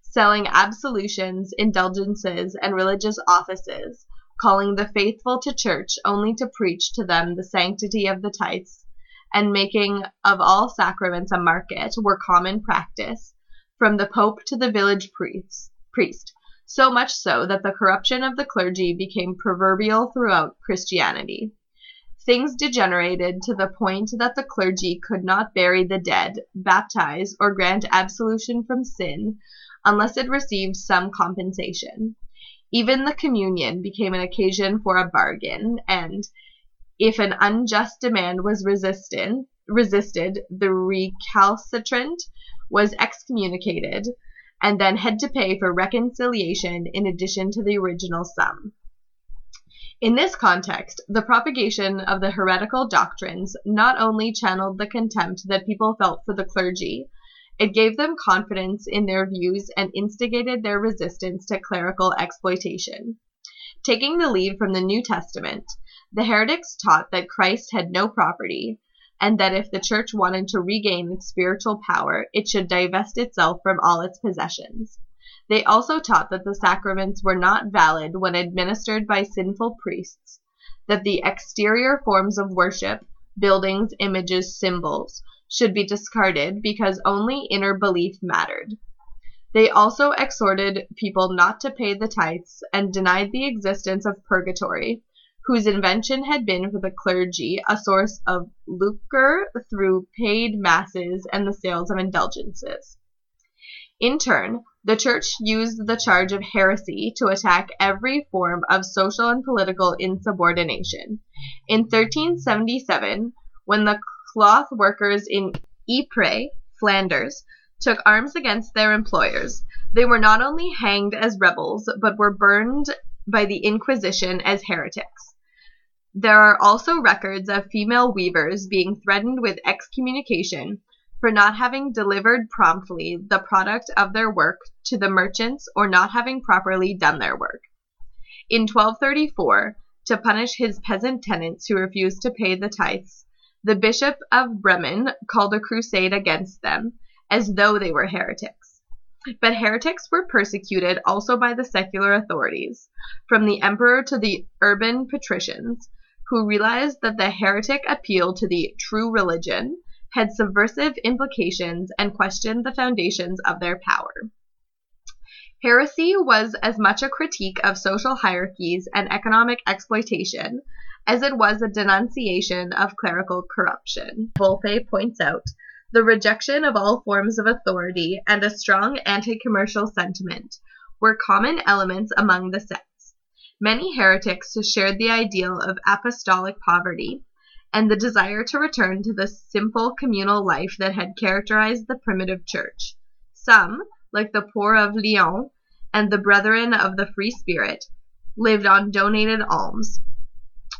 selling absolutions, indulgences, and religious offices, calling the faithful to church only to preach to them the sanctity of the tithes, and making of all sacraments a market were common practice, from the pope to the village priest, so much so that the corruption of the clergy became proverbial throughout Christianity. things degenerated to the point that the clergy could not bury the dead, baptize, or grant absolution from sin unless it received some compensation. Even the communion became an occasion for a bargain, and if an unjust demand was resistant, resisted, the recalcitrant was excommunicated and then had to pay for reconciliation in addition to the original sum. In this context, the propagation of the heretical doctrines not only channeled the contempt that people felt for the clergy, it gave them confidence in their views and instigated their resistance to clerical exploitation. Taking the lead from the New Testament, the heretics taught that Christ had no property, and that if the church wanted to regain its spiritual power, it should divest itself from all its possessions. They also taught that the sacraments were not valid when administered by sinful priests, that the exterior forms of worship, buildings, images, symbols, should be discarded because only inner belief mattered. They also exhorted people not to pay the tithes and denied the existence of purgatory, whose invention had been for the clergy a source of lucre through paid masses and the sales of indulgences. In turn, the Church used the charge of heresy to attack every form of social and political insubordination. In thirteen seventy-seven, when the cloth workers in Ypres, Flanders, took arms against their employers, they were not only hanged as rebels, but were burned by the Inquisition as heretics. There are also records of female weavers being threatened with excommunication for not having delivered promptly the product of their work to the merchants or not having properly done their work. In twelve thirty-four, to punish his peasant tenants who refused to pay the tithes, the Bishop of Bremen called a crusade against them, as though they were heretics. But heretics were persecuted also by the secular authorities, from the emperor to the urban patricians, who realized that the heretic appeal to the true religion had subversive implications and questioned the foundations of their power. Heresy was as much a critique of social hierarchies and economic exploitation as it was a denunciation of clerical corruption. Volpe points out the rejection of all forms of authority and a strong anti-commercial sentiment were common elements among the sects. Many heretics shared the ideal of apostolic poverty and the desire to return to the simple communal life that had characterized the primitive church. Some, like the poor of Lyon and the brethren of the free spirit, lived on donated alms.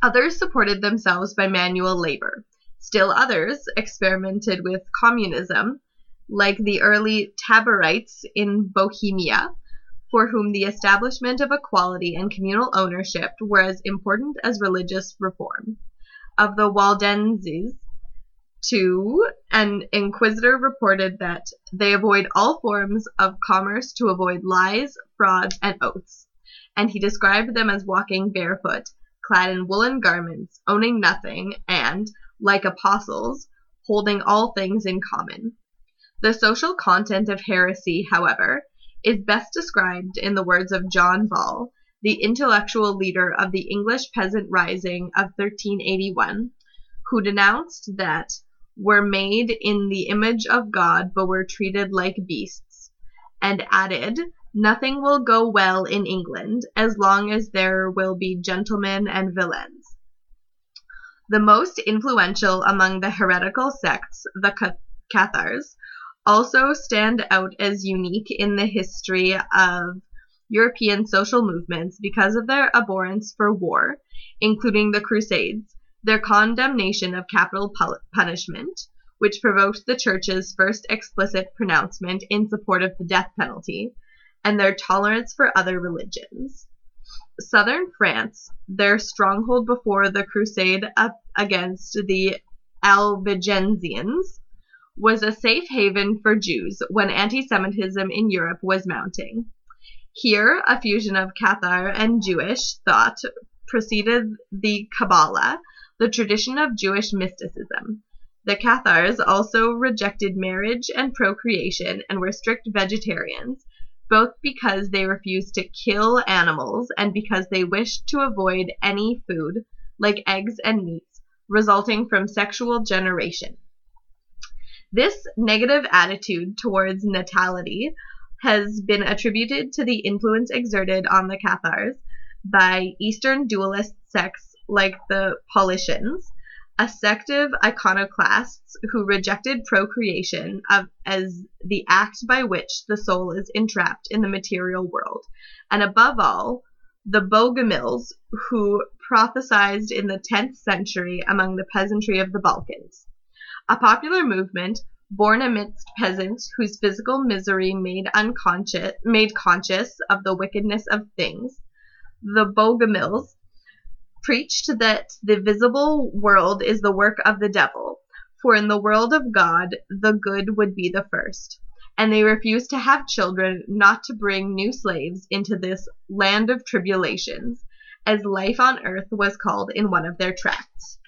Others supported themselves by manual labor. Still others experimented with communism, like the early Taborites in Bohemia, for whom the establishment of equality and communal ownership were as important as religious reform. Of the Waldenses, too, an inquisitor reported that they avoid all forms of commerce to avoid lies, frauds, and oaths, and he described them as walking barefoot, clad in woolen garments, owning nothing, and, like apostles, holding all things in common. The social content of heresy, however, is best described in the words of John Ball, the intellectual leader of the English peasant rising of thirteen eighty-one, who denounced that "were made in the image of God but were treated like beasts," and added, "Nothing will go well in England as long as there will be gentlemen and villains." The most influential among the heretical sects, the Cathars, also stand out as unique in the history of European social movements because of their abhorrence for war, including the Crusades, their condemnation of capital punishment, which provoked the Church's first explicit pronouncement in support of the death penalty, and their tolerance for other religions. Southern France, their stronghold before the crusade up against the Albigensians, was a safe haven for Jews when anti-Semitism in Europe was mounting. Here, a fusion of Cathar and Jewish thought preceded the Kabbalah, the tradition of Jewish mysticism. The Cathars also rejected marriage and procreation and were strict vegetarians, both because they refused to kill animals and because they wished to avoid any food, like eggs and meats, resulting from sexual generation. This negative attitude towards natality has been attributed to the influence exerted on the Cathars by Eastern dualist sects like the Paulicians, a sect of iconoclasts who rejected procreation of, as the act by which the soul is entrapped in the material world, and above all, the Bogomils, who prophesied in the tenth century among the peasantry of the Balkans. A popular movement born amidst peasants whose physical misery made unconscious, made conscious of the wickedness of things, the Bogomils preached that the visible world is the work of the devil, for in the world of God, the good would be the first. And they refused to have children, not to bring new slaves into this land of tribulations, as life on earth was called in one of their tracts.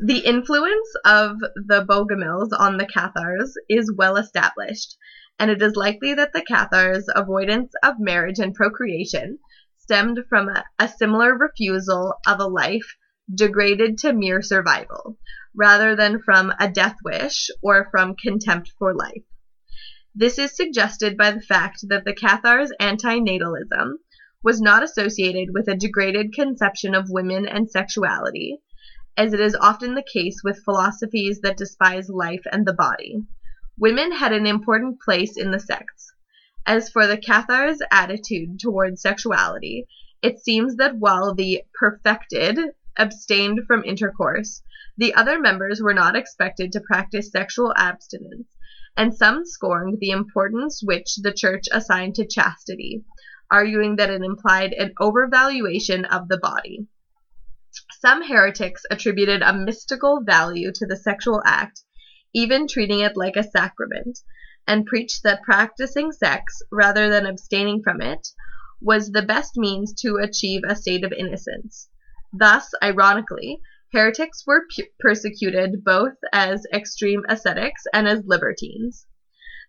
The influence of the Bogomils on the Cathars is well established, and it is likely that the Cathars' avoidance of marriage and procreation stemmed from a, a similar refusal of a life degraded to mere survival, rather than from a death wish or from contempt for life. This is suggested by the fact that the Cathars' antinatalism was not associated with a degraded conception of women and sexuality, as it is often the case with philosophies that despise life and the body. Women had an important place in the sects. As for the Cathars' attitude towards sexuality, it seems that while the perfected abstained from intercourse, the other members were not expected to practice sexual abstinence, and some scorned the importance which the Church assigned to chastity, arguing that it implied an overvaluation of the body. Some heretics attributed a mystical value to the sexual act, even treating it like a sacrament, and preached that practicing sex, rather than abstaining from it, was the best means to achieve a state of innocence. Thus, ironically, heretics were pu- persecuted both as extreme ascetics and as libertines.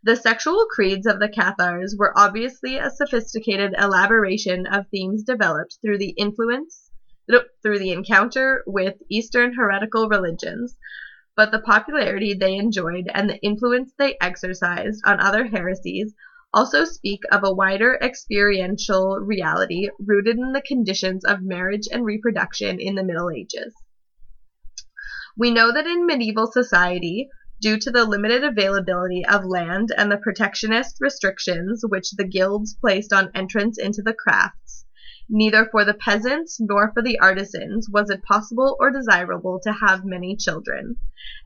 The sexual creeds of the Cathars were obviously a sophisticated elaboration of themes developed through the influence through the encounter with Eastern heretical religions, but the popularity they enjoyed and the influence they exercised on other heresies also speak of a wider experiential reality rooted in the conditions of marriage and reproduction in the Middle Ages. We know that in medieval society, due to the limited availability of land and the protectionist restrictions which the guilds placed on entrance into the crafts, neither for the peasants nor for the artisans was it possible or desirable to have many children,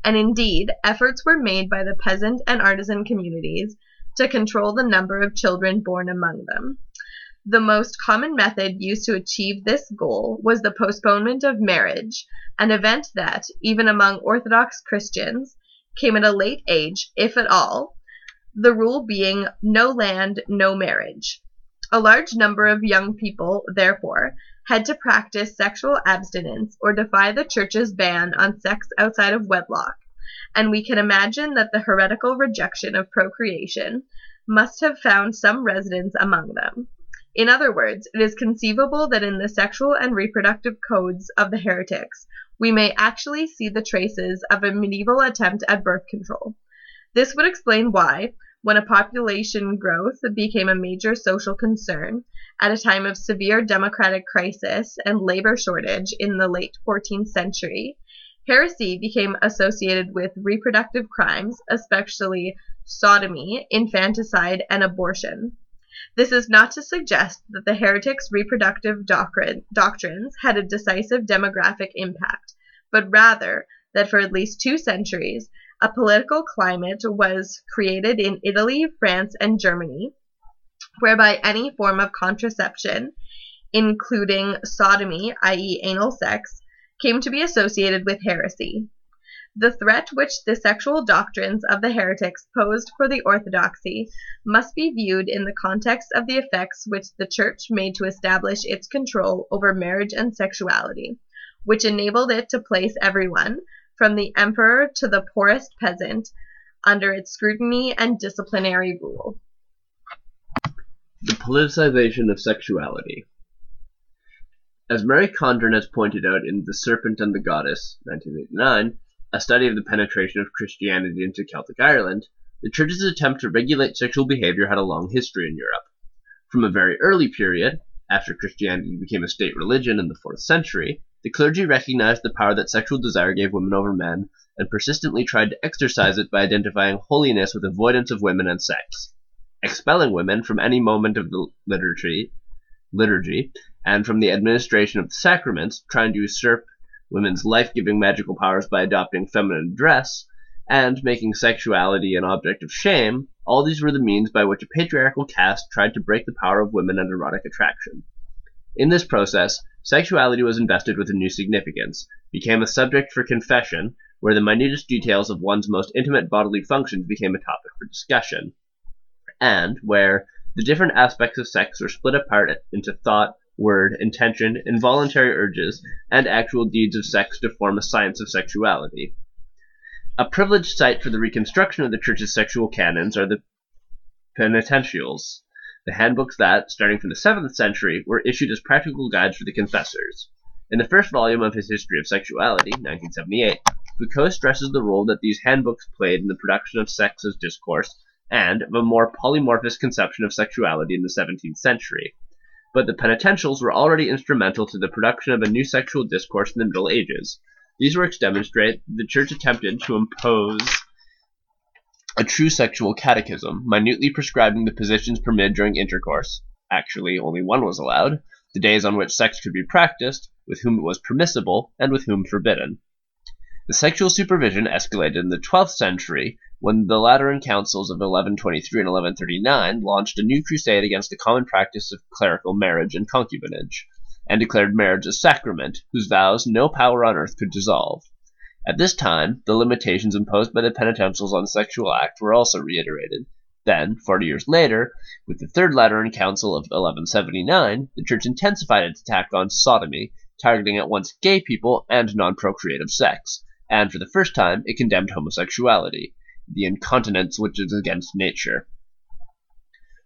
and indeed efforts were made by the peasant and artisan communities to control the number of children born among them. The most common method used to achieve this goal was the postponement of marriage, an event that, even among Orthodox Christians, came at a late age, if at all, the rule being no land, no marriage. A large number of young people, therefore, had to practice sexual abstinence or defy the Church's ban on sex outside of wedlock, and we can imagine that the heretical rejection of procreation must have found some resonance among them. In other words, it is conceivable that in the sexual and reproductive codes of the heretics, we may actually see the traces of a medieval attempt at birth control. This would explain why, when a population growth became a major social concern at a time of severe democratic crisis and labor shortage in the late fourteenth century, heresy became associated with reproductive crimes, especially sodomy, infanticide, and abortion. This is not to suggest that the heretics' reproductive doctrine, doctrines had a decisive demographic impact, but rather that for at least two centuries, a political climate was created in Italy, France, and Germany, whereby any form of contraception, including sodomy, that is anal sex, came to be associated with heresy. The threat which the sexual doctrines of the heretics posed for the orthodoxy must be viewed in the context of the effects which the Church made to establish its control over marriage and sexuality, which enabled it to place everyone, from the emperor to the poorest peasant, under its scrutiny and disciplinary rule. The politicization of sexuality. As Mary Condren has pointed out in The Serpent and the Goddess, nineteen eighty-nine, a study of the penetration of Christianity into Celtic Ireland, the Church's attempt to regulate sexual behavior had a long history in Europe. From a very early period, after Christianity became a state religion in the fourth century, the clergy recognized the power that sexual desire gave women over men, and persistently tried to exercise it by identifying holiness with avoidance of women and sex, expelling women from any moment of the liturgy, liturgy and from the administration of the sacraments, trying to usurp women's life-giving magical powers by adopting feminine dress, and making sexuality an object of shame. All these were the means by which a patriarchal caste tried to break the power of women and erotic attraction. In this process, sexuality was invested with a new significance, became a subject for confession, where the minutest details of one's most intimate bodily functions became a topic for discussion, and where the different aspects of sex were split apart into thought, word, intention, involuntary urges, and actual deeds of sex to form a science of sexuality. A privileged site for the reconstruction of the Church's sexual canons are the penitentials, the handbooks that, starting from the seventh century, were issued as practical guides for the confessors. In the first volume of his History of Sexuality, nineteen seventy-eight, Foucault stresses the role that these handbooks played in the production of sex as discourse and of a more polymorphous conception of sexuality in the seventeenth century. But the penitentials were already instrumental to the production of a new sexual discourse in the Middle Ages. These works demonstrate that the Church attempted to impose a true sexual catechism, minutely prescribing the positions permitted during intercourse. Actually, only one was allowed, the days on which sex could be practiced, with whom it was permissible, and with whom forbidden. The sexual supervision escalated in the twelfth century, when the Lateran councils of eleven twenty-three and eleven thirty-nine launched a new crusade against the common practice of clerical marriage and concubinage, and declared marriage a sacrament, whose vows no power on earth could dissolve. At this time, the limitations imposed by the penitentials on sexual act were also reiterated. Then, forty years later, with the Third Lateran Council of eleven seventy-nine, the Church intensified its attack on sodomy, targeting at once gay people and non-procreative sex, and for the first time, it condemned homosexuality, the incontinence which is against nature.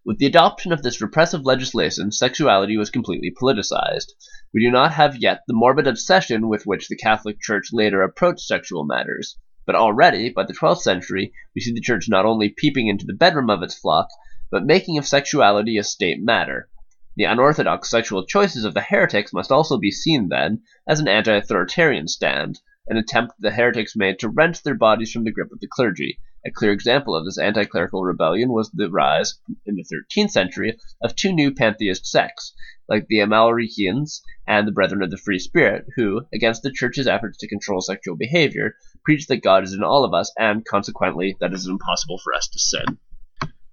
With the adoption of this repressive legislation, sexuality was completely politicized. We do not have yet the morbid obsession with which the Catholic Church later approached sexual matters, but already, by the twelfth century, we see the Church not only peeping into the bedroom of its flock, but making of sexuality a state matter. The unorthodox sexual choices of the heretics must also be seen, then, as an anti-authoritarian stand, an attempt the heretics made to wrench their bodies from the grip of the clergy. A clear example of this anti-clerical rebellion was the rise, in the thirteenth century, of two new pantheist sects, like the Amalricians and the Brethren of the Free Spirit, who, against the Church's efforts to control sexual behavior, preached that God is in all of us and, consequently, that it is impossible for us to sin.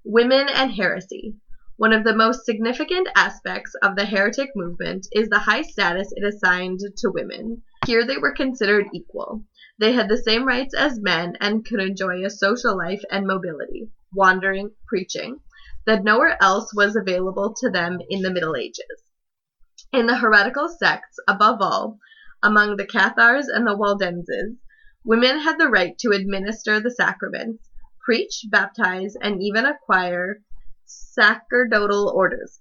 Women and heresy. One of the most significant aspects of the heretic movement is the high status it assigned to women. Here they were considered equal. They had the same rights as men and could enjoy a social life and mobility, wandering, preaching, that nowhere else was available to them in the Middle Ages. In the heretical sects, above all, among the Cathars and the Waldenses, women had the right to administer the sacraments, preach, baptize, and even acquire sacerdotal orders.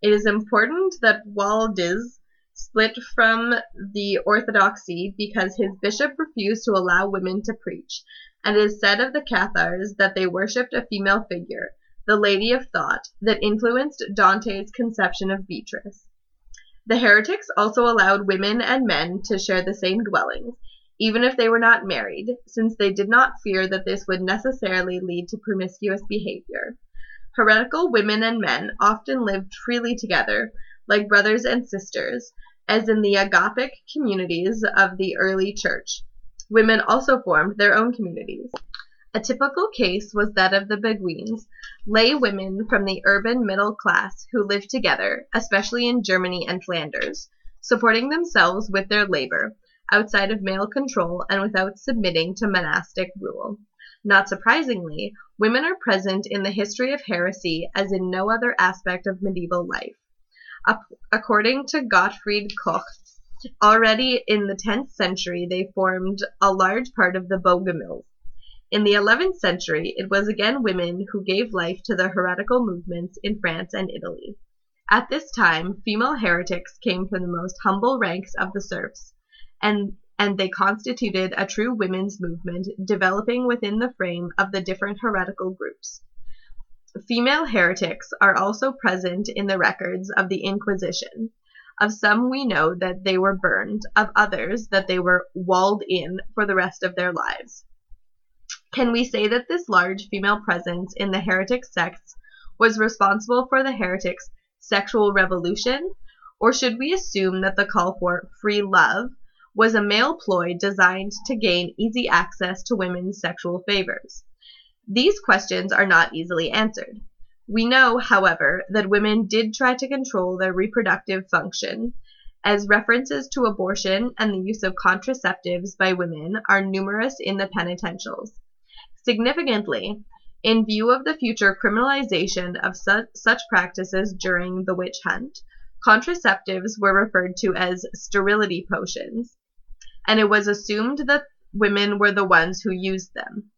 It is important that Waldenses split from the orthodoxy because his bishop refused to allow women to preach, and it is said of the Cathars that they worshipped a female figure, the Lady of Thought, that influenced Dante's conception of Beatrice. The heretics also allowed women and men to share the same dwellings, even if they were not married, since they did not fear that this would necessarily lead to promiscuous behavior. Heretical women and men often lived freely together, like brothers and sisters, as in the Agapic communities of the early church. Women also formed their own communities. A typical case was that of the Beguines, lay women from the urban middle class who lived together, especially in Germany and Flanders, supporting themselves with their labor, outside of male control and without submitting to monastic rule. Not surprisingly, women are present in the history of heresy as in no other aspect of medieval life. According to Gottfried Koch, already in the tenth century they formed a large part of the Bogomils. In the eleventh century, it was again women who gave life to the heretical movements in France and Italy. At this time, female heretics came from the most humble ranks of the serfs, and, and they constituted a true women's movement developing within the frame of the different heretical groups. Female heretics are also present in the records of the Inquisition. Of some we know that they were burned, of others that they were walled in for the rest of their lives. Can we say that this large female presence in the heretic sects was responsible for the heretics' sexual revolution, or should we assume that the call for free love was a male ploy designed to gain easy access to women's sexual favors? These questions are not easily answered. We know, however, that women did try to control their reproductive function, as references to abortion and the use of contraceptives by women are numerous in the penitentials. Significantly, in view of the future criminalization of su- such practices during the witch hunt, contraceptives were referred to as sterility potions, and it was assumed that women were the ones who used them.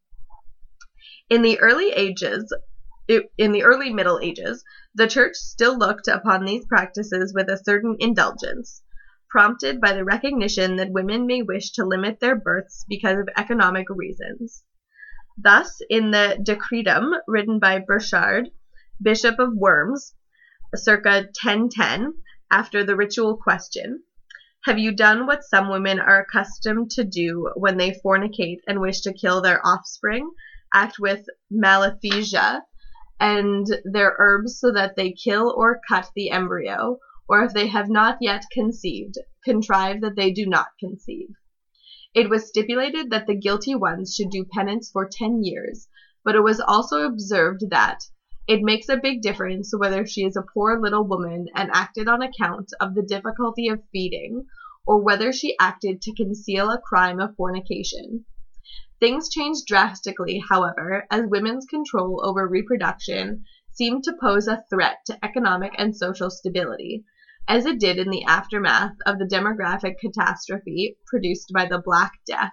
In the early ages, it, in the early Middle Ages, the Church still looked upon these practices with a certain indulgence, prompted by the recognition that women may wish to limit their births because of economic reasons. Thus, in the Decretum written by Burchard, Bishop of Worms, circa ten ten, after the ritual question, have you done what some women are accustomed to do when they fornicate and wish to kill their offspring, act with maleficia and their herbs so that they kill or cut the embryo, or if they have not yet conceived, contrive that they do not conceive? It was stipulated that the guilty ones should do penance for ten years, but it was also observed that it makes a big difference whether she is a poor little woman and acted on account of the difficulty of feeding, or whether she acted to conceal a crime of fornication. Things changed drastically, however, as women's control over reproduction seemed to pose a threat to economic and social stability, as it did in the aftermath of the demographic catastrophe produced by the Black Death,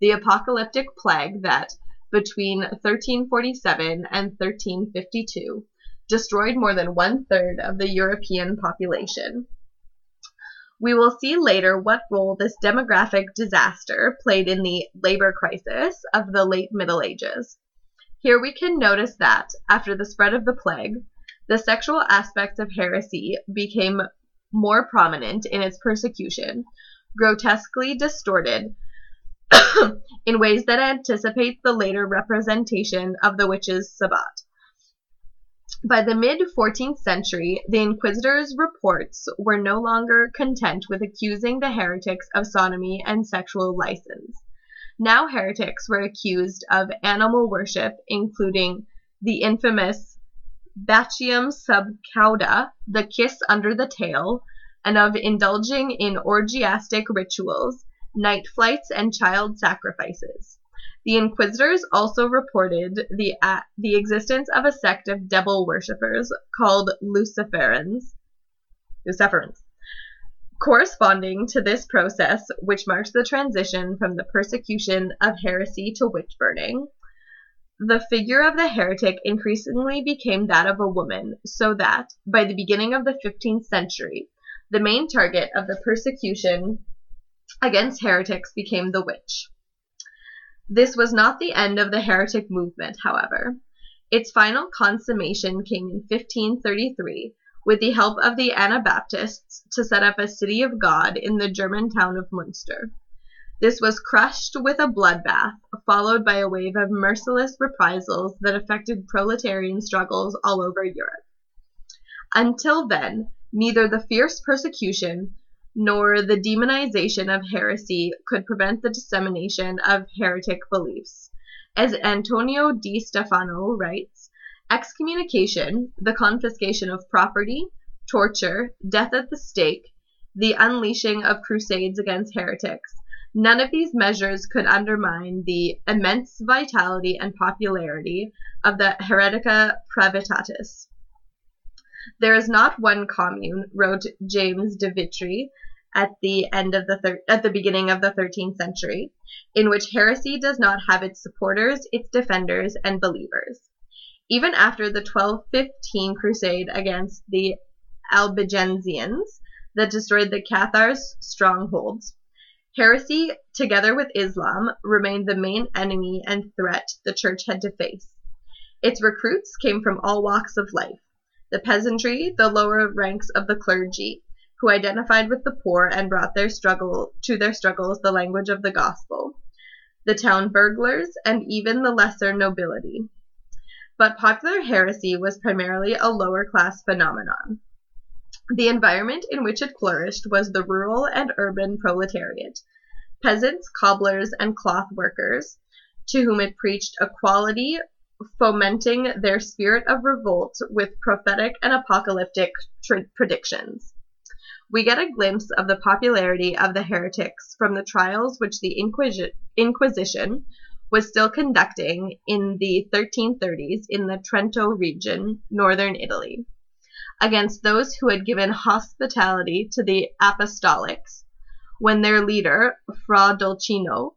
the apocalyptic plague that, between thirteen forty-seven and thirteen fifty-two, destroyed more than one-third of the European population. We will see later what role this demographic disaster played in the labor crisis of the late Middle Ages. Here we can notice that, after the spread of the plague, the sexual aspects of heresy became more prominent in its persecution, grotesquely distorted in ways that anticipate the later representation of the witches' sabbat. By the mid-fourteenth century, the inquisitors' reports were no longer content with accusing the heretics of sodomy and sexual license. Now heretics were accused of animal worship, including the infamous Batium sub cauda, the kiss under the tail, and of indulging in orgiastic rituals, night flights, and child sacrifices. The inquisitors also reported the uh, the existence of a sect of devil worshippers called Luciferans, Luciferans, corresponding to this process which marks the transition from the persecution of heresy to witch-burning. The figure of the heretic increasingly became that of a woman, so that, by the beginning of the fifteenth century, the main target of the persecution against heretics became the witch. This was not the end of the heretic movement, however. Its final consummation came in fifteen thirty-three, with the help of the Anabaptists to set up a city of God in the German town of Munster. This was crushed with a bloodbath, followed by a wave of merciless reprisals that affected proletarian struggles all over Europe. Until then, neither the fierce persecution nor the demonization of heresy could prevent the dissemination of heretic beliefs. As Antonio Di Stefano writes, excommunication, the confiscation of property, torture, death at the stake, the unleashing of crusades against heretics, none of these measures could undermine the immense vitality and popularity of the Heretica Pravitatis. There is not one commune, wrote James de Vitry, at the end of the thir- at the beginning of the thirteenth century, in which heresy does not have its supporters, its defenders, and believers. Even after the twelve fifteen crusade against the Albigensians that destroyed the Cathars' strongholds. Heresy, together with Islam, remained the main enemy and threat the church had to face. Its recruits came from all walks of life, the peasantry, the lower ranks of the clergy, who identified with the poor and brought their struggle to their struggles the language of the gospel, the town burglars, and even the lesser nobility. But popular heresy was primarily a lower-class phenomenon. The environment in which it flourished was the rural and urban proletariat, peasants, cobblers, and cloth workers, to whom it preached equality, fomenting their spirit of revolt with prophetic and apocalyptic tr- predictions. We get a glimpse of the popularity of the heretics from the trials which the Inquis- Inquisition was still conducting in the thirteen thirties in the Trento region, northern Italy, against those who had given hospitality to the apostolics, when their leader, Fra Dolcino,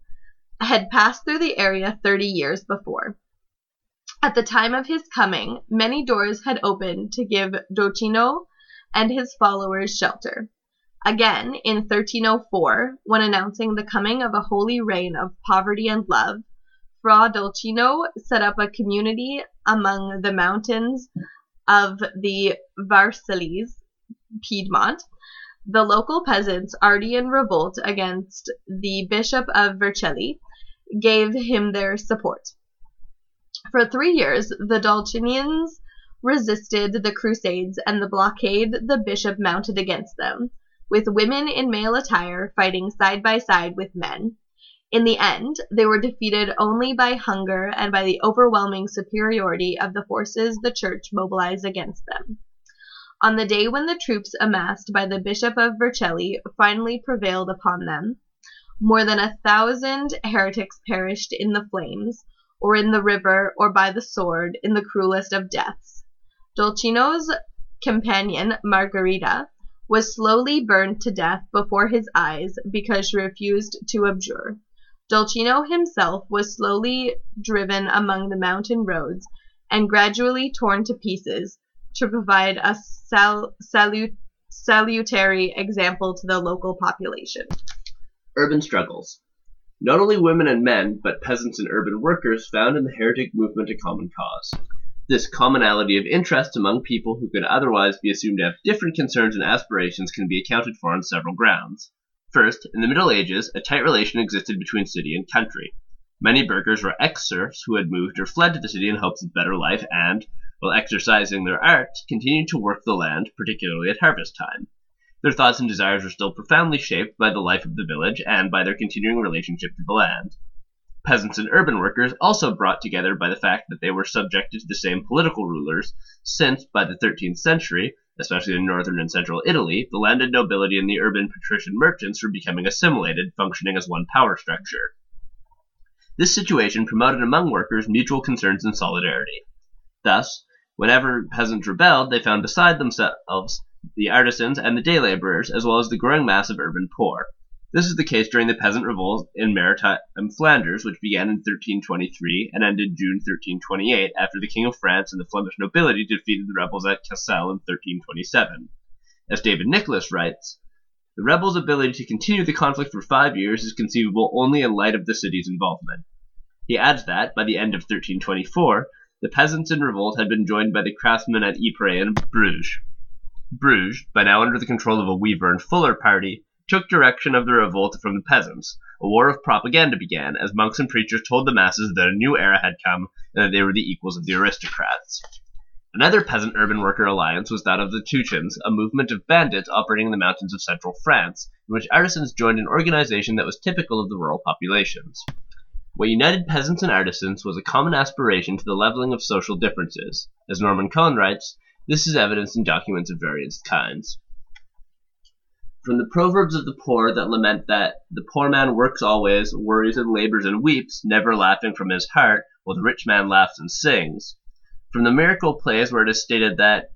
had passed through the area thirty years before. At the time of his coming, many doors had opened to give Dolcino and his followers shelter. Again, in thirteen oh four, when announcing the coming of a holy reign of poverty and love, Fra Dolcino set up a community among the mountains of the Varsiles, Piedmont. The local peasants, already in revolt against the Bishop of Vercelli, gave him their support. For three years, the Dolcinians resisted the Crusades and the blockade the bishop mounted against them, with women in male attire fighting side by side with men. In the end, they were defeated only by hunger and by the overwhelming superiority of the forces the church mobilized against them. On the day when the troops amassed by the Bishop of Vercelli finally prevailed upon them, more than a thousand heretics perished in the flames, or in the river, or by the sword, in the cruelest of deaths. Dolcino's companion, Margarita, was slowly burned to death before his eyes because she refused to abjure. Dolcino himself was slowly driven among the mountain roads and gradually torn to pieces to provide a sal- salut- salutary example to the local population. Urban struggles. Not only women and men, but peasants and urban workers found in the heretic movement a common cause. This commonality of interest among people who could otherwise be assumed to have different concerns and aspirations can be accounted for on several grounds. First, in the Middle Ages, a tight relation existed between city and country. Many burghers were exserfs who had moved or fled to the city in hopes of better life and, while exercising their art, continued to work the land, particularly at harvest time. Their thoughts and desires were still profoundly shaped by the life of the village and by their continuing relationship to the land. Peasants and urban workers also brought together by the fact that they were subjected to the same political rulers, since, by the thirteenth century, especially in northern and central Italy, the landed nobility and the urban patrician merchants were becoming assimilated, functioning as one power structure. This situation promoted among workers mutual concerns and solidarity. Thus, whenever peasants rebelled, they found beside themselves the artisans and the day laborers, as well as the growing mass of urban poor. This is the case during the peasant revolt in maritime Flanders, which began in thirteen twenty-three and ended June thirteen twenty-eight, after the King of France and the Flemish nobility defeated the rebels at Cassel in thirteen twenty-seven. As David Nicholas writes, "The rebels' ability to continue the conflict for five years is conceivable only in light of the city's involvement." He adds that, by the end of thirteen twenty-four, the peasants in revolt had been joined by the craftsmen at Ypres and Bruges. Bruges, by now under the control of a Weaver and Fuller party, took direction of the revolt from the peasants. A war of propaganda began, as monks and preachers told the masses that a new era had come and that they were the equals of the aristocrats. Another peasant-urban worker alliance was that of the Tuchins, a movement of bandits operating in the mountains of central France, in which artisans joined an organization that was typical of the rural populations. What united peasants and artisans was a common aspiration to the leveling of social differences. As Norman Cohn writes, this is evidenced in documents of various kinds. From the proverbs of the poor that lament that the poor man works always, worries and labors and weeps, never laughing from his heart, while the rich man laughs and sings. From the miracle plays where it is stated that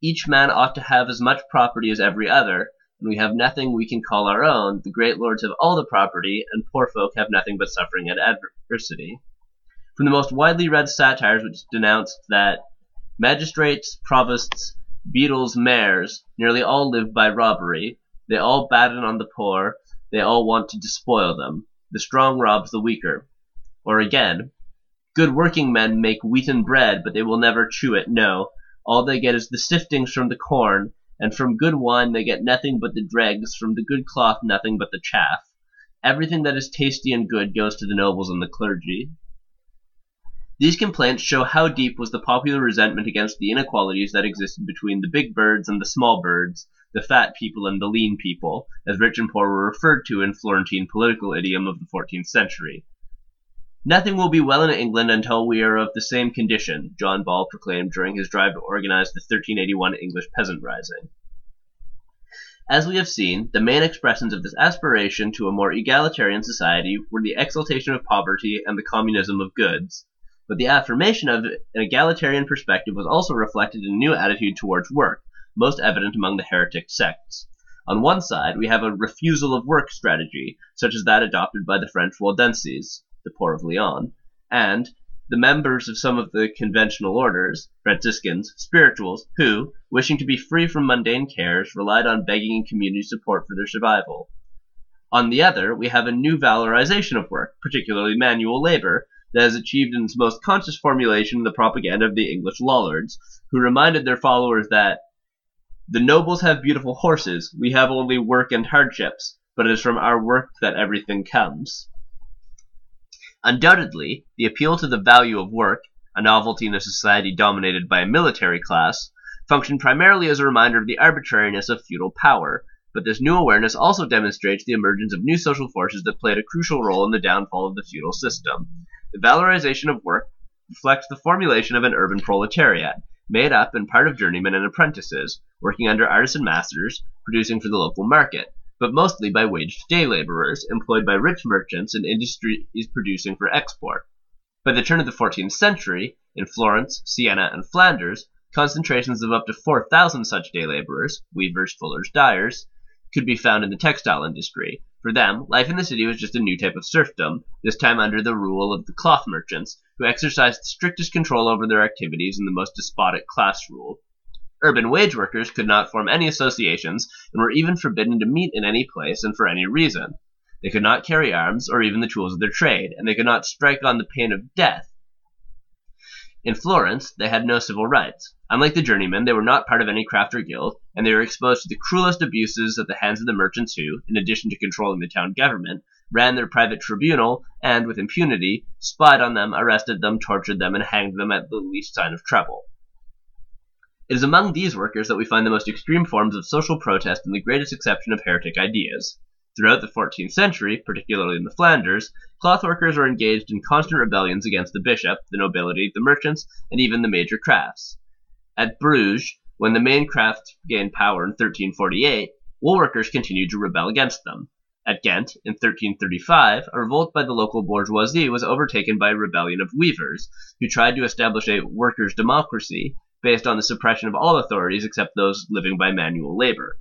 each man ought to have as much property as every other, and we have nothing we can call our own, the great lords have all the property, and poor folk have nothing but suffering and adversity. From the most widely read satires which denounced that magistrates, provosts, beadles, mayors, nearly all live by robbery, they all batten on the poor, they all want to despoil them, the strong robs the weaker. Or again, good working men make wheaten bread, but they will never chew it, no, all they get is the siftings from the corn, and from good wine they get nothing but the dregs, from the good cloth nothing but the chaff. Everything that is tasty and good goes to the nobles and the clergy. These complaints show how deep was the popular resentment against the inequalities that existed between the big birds and the small birds, the fat people and the lean people, as rich and poor were referred to in Florentine political idiom of the fourteenth century. Nothing will be well in England until we are of the same condition, John Ball proclaimed during his drive to organize the thirteen eighty-one English peasant rising. As we have seen, the main expressions of this aspiration to a more egalitarian society were the exaltation of poverty and the communism of goods. But the affirmation of an egalitarian perspective was also reflected in a new attitude towards work, most evident among the heretic sects. On one side, we have a refusal of work strategy, such as that adopted by the French Waldenses, the poor of Lyon, and the members of some of the conventional orders, Franciscans, spirituals, who, wishing to be free from mundane cares, relied on begging and community support for their survival. On the other, we have a new valorization of work, particularly manual labor, that has achieved in its most conscious formulation the propaganda of the English Lollards, who reminded their followers that the nobles have beautiful horses, we have only work and hardships, but it is from our work that everything comes. Undoubtedly, the appeal to the value of work, a novelty in a society dominated by a military class, functioned primarily as a reminder of the arbitrariness of feudal power, but this new awareness also demonstrates the emergence of new social forces that played a crucial role in the downfall of the feudal system. The valorization of work reflects the formulation of an urban proletariat, made up in part of journeymen and apprentices, working under artisan masters, producing for the local market, but mostly by waged day laborers, employed by rich merchants and industries producing for export. By the turn of the fourteenth century, in Florence, Siena, and Flanders, concentrations of up to four thousand such day laborers, weavers, fullers, dyers, could be found in the textile industry. For them, life in the city was just a new type of serfdom, this time under the rule of the cloth merchants, who exercised the strictest control over their activities and the most despotic class rule. Urban wage workers could not form any associations and were even forbidden to meet in any place and for any reason. They could not carry arms or even the tools of their trade, and they could not strike on the pain of death. In Florence, they had no civil rights. Unlike the journeymen, they were not part of any craft or guild, and they were exposed to the cruelest abuses at the hands of the merchants who, in addition to controlling the town government, ran their private tribunal and, with impunity, spied on them, arrested them, tortured them, and hanged them at the least sign of trouble. It is among these workers that we find the most extreme forms of social protest and the greatest acceptance of heretic ideas. Throughout the fourteenth century, particularly in the Flanders, cloth workers were engaged in constant rebellions against the bishop, the nobility, the merchants, and even the major crafts. At Bruges, when the main crafts gained power in thirteen forty-eight, wool workers continued to rebel against them. At Ghent, in thirteen thirty-five, a revolt by the local bourgeoisie was overtaken by a rebellion of weavers, who tried to establish a workers' democracy based on the suppression of all authorities except those living by manual labor.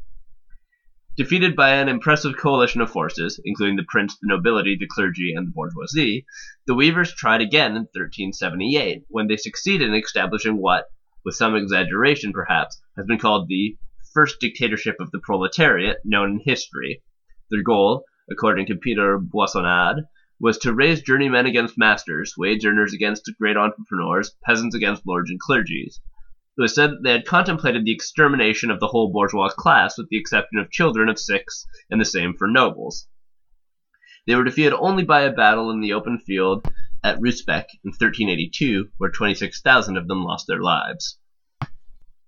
Defeated by an impressive coalition of forces, including the prince, the nobility, the clergy, and the bourgeoisie, the weavers tried again in thirteen seventy-eight, when they succeeded in establishing what, with some exaggeration perhaps, has been called the first dictatorship of the proletariat known in history. Their goal, according to Peter Boissonade, was to raise journeymen against masters, wage earners against great entrepreneurs, peasants against lords and clergies. It was said that they had contemplated the extermination of the whole bourgeois class with the exception of children of six, and the same for nobles. They were defeated only by a battle in the open field at Rusbeck in thirteen eighty-two, where twenty-six thousand of them lost their lives.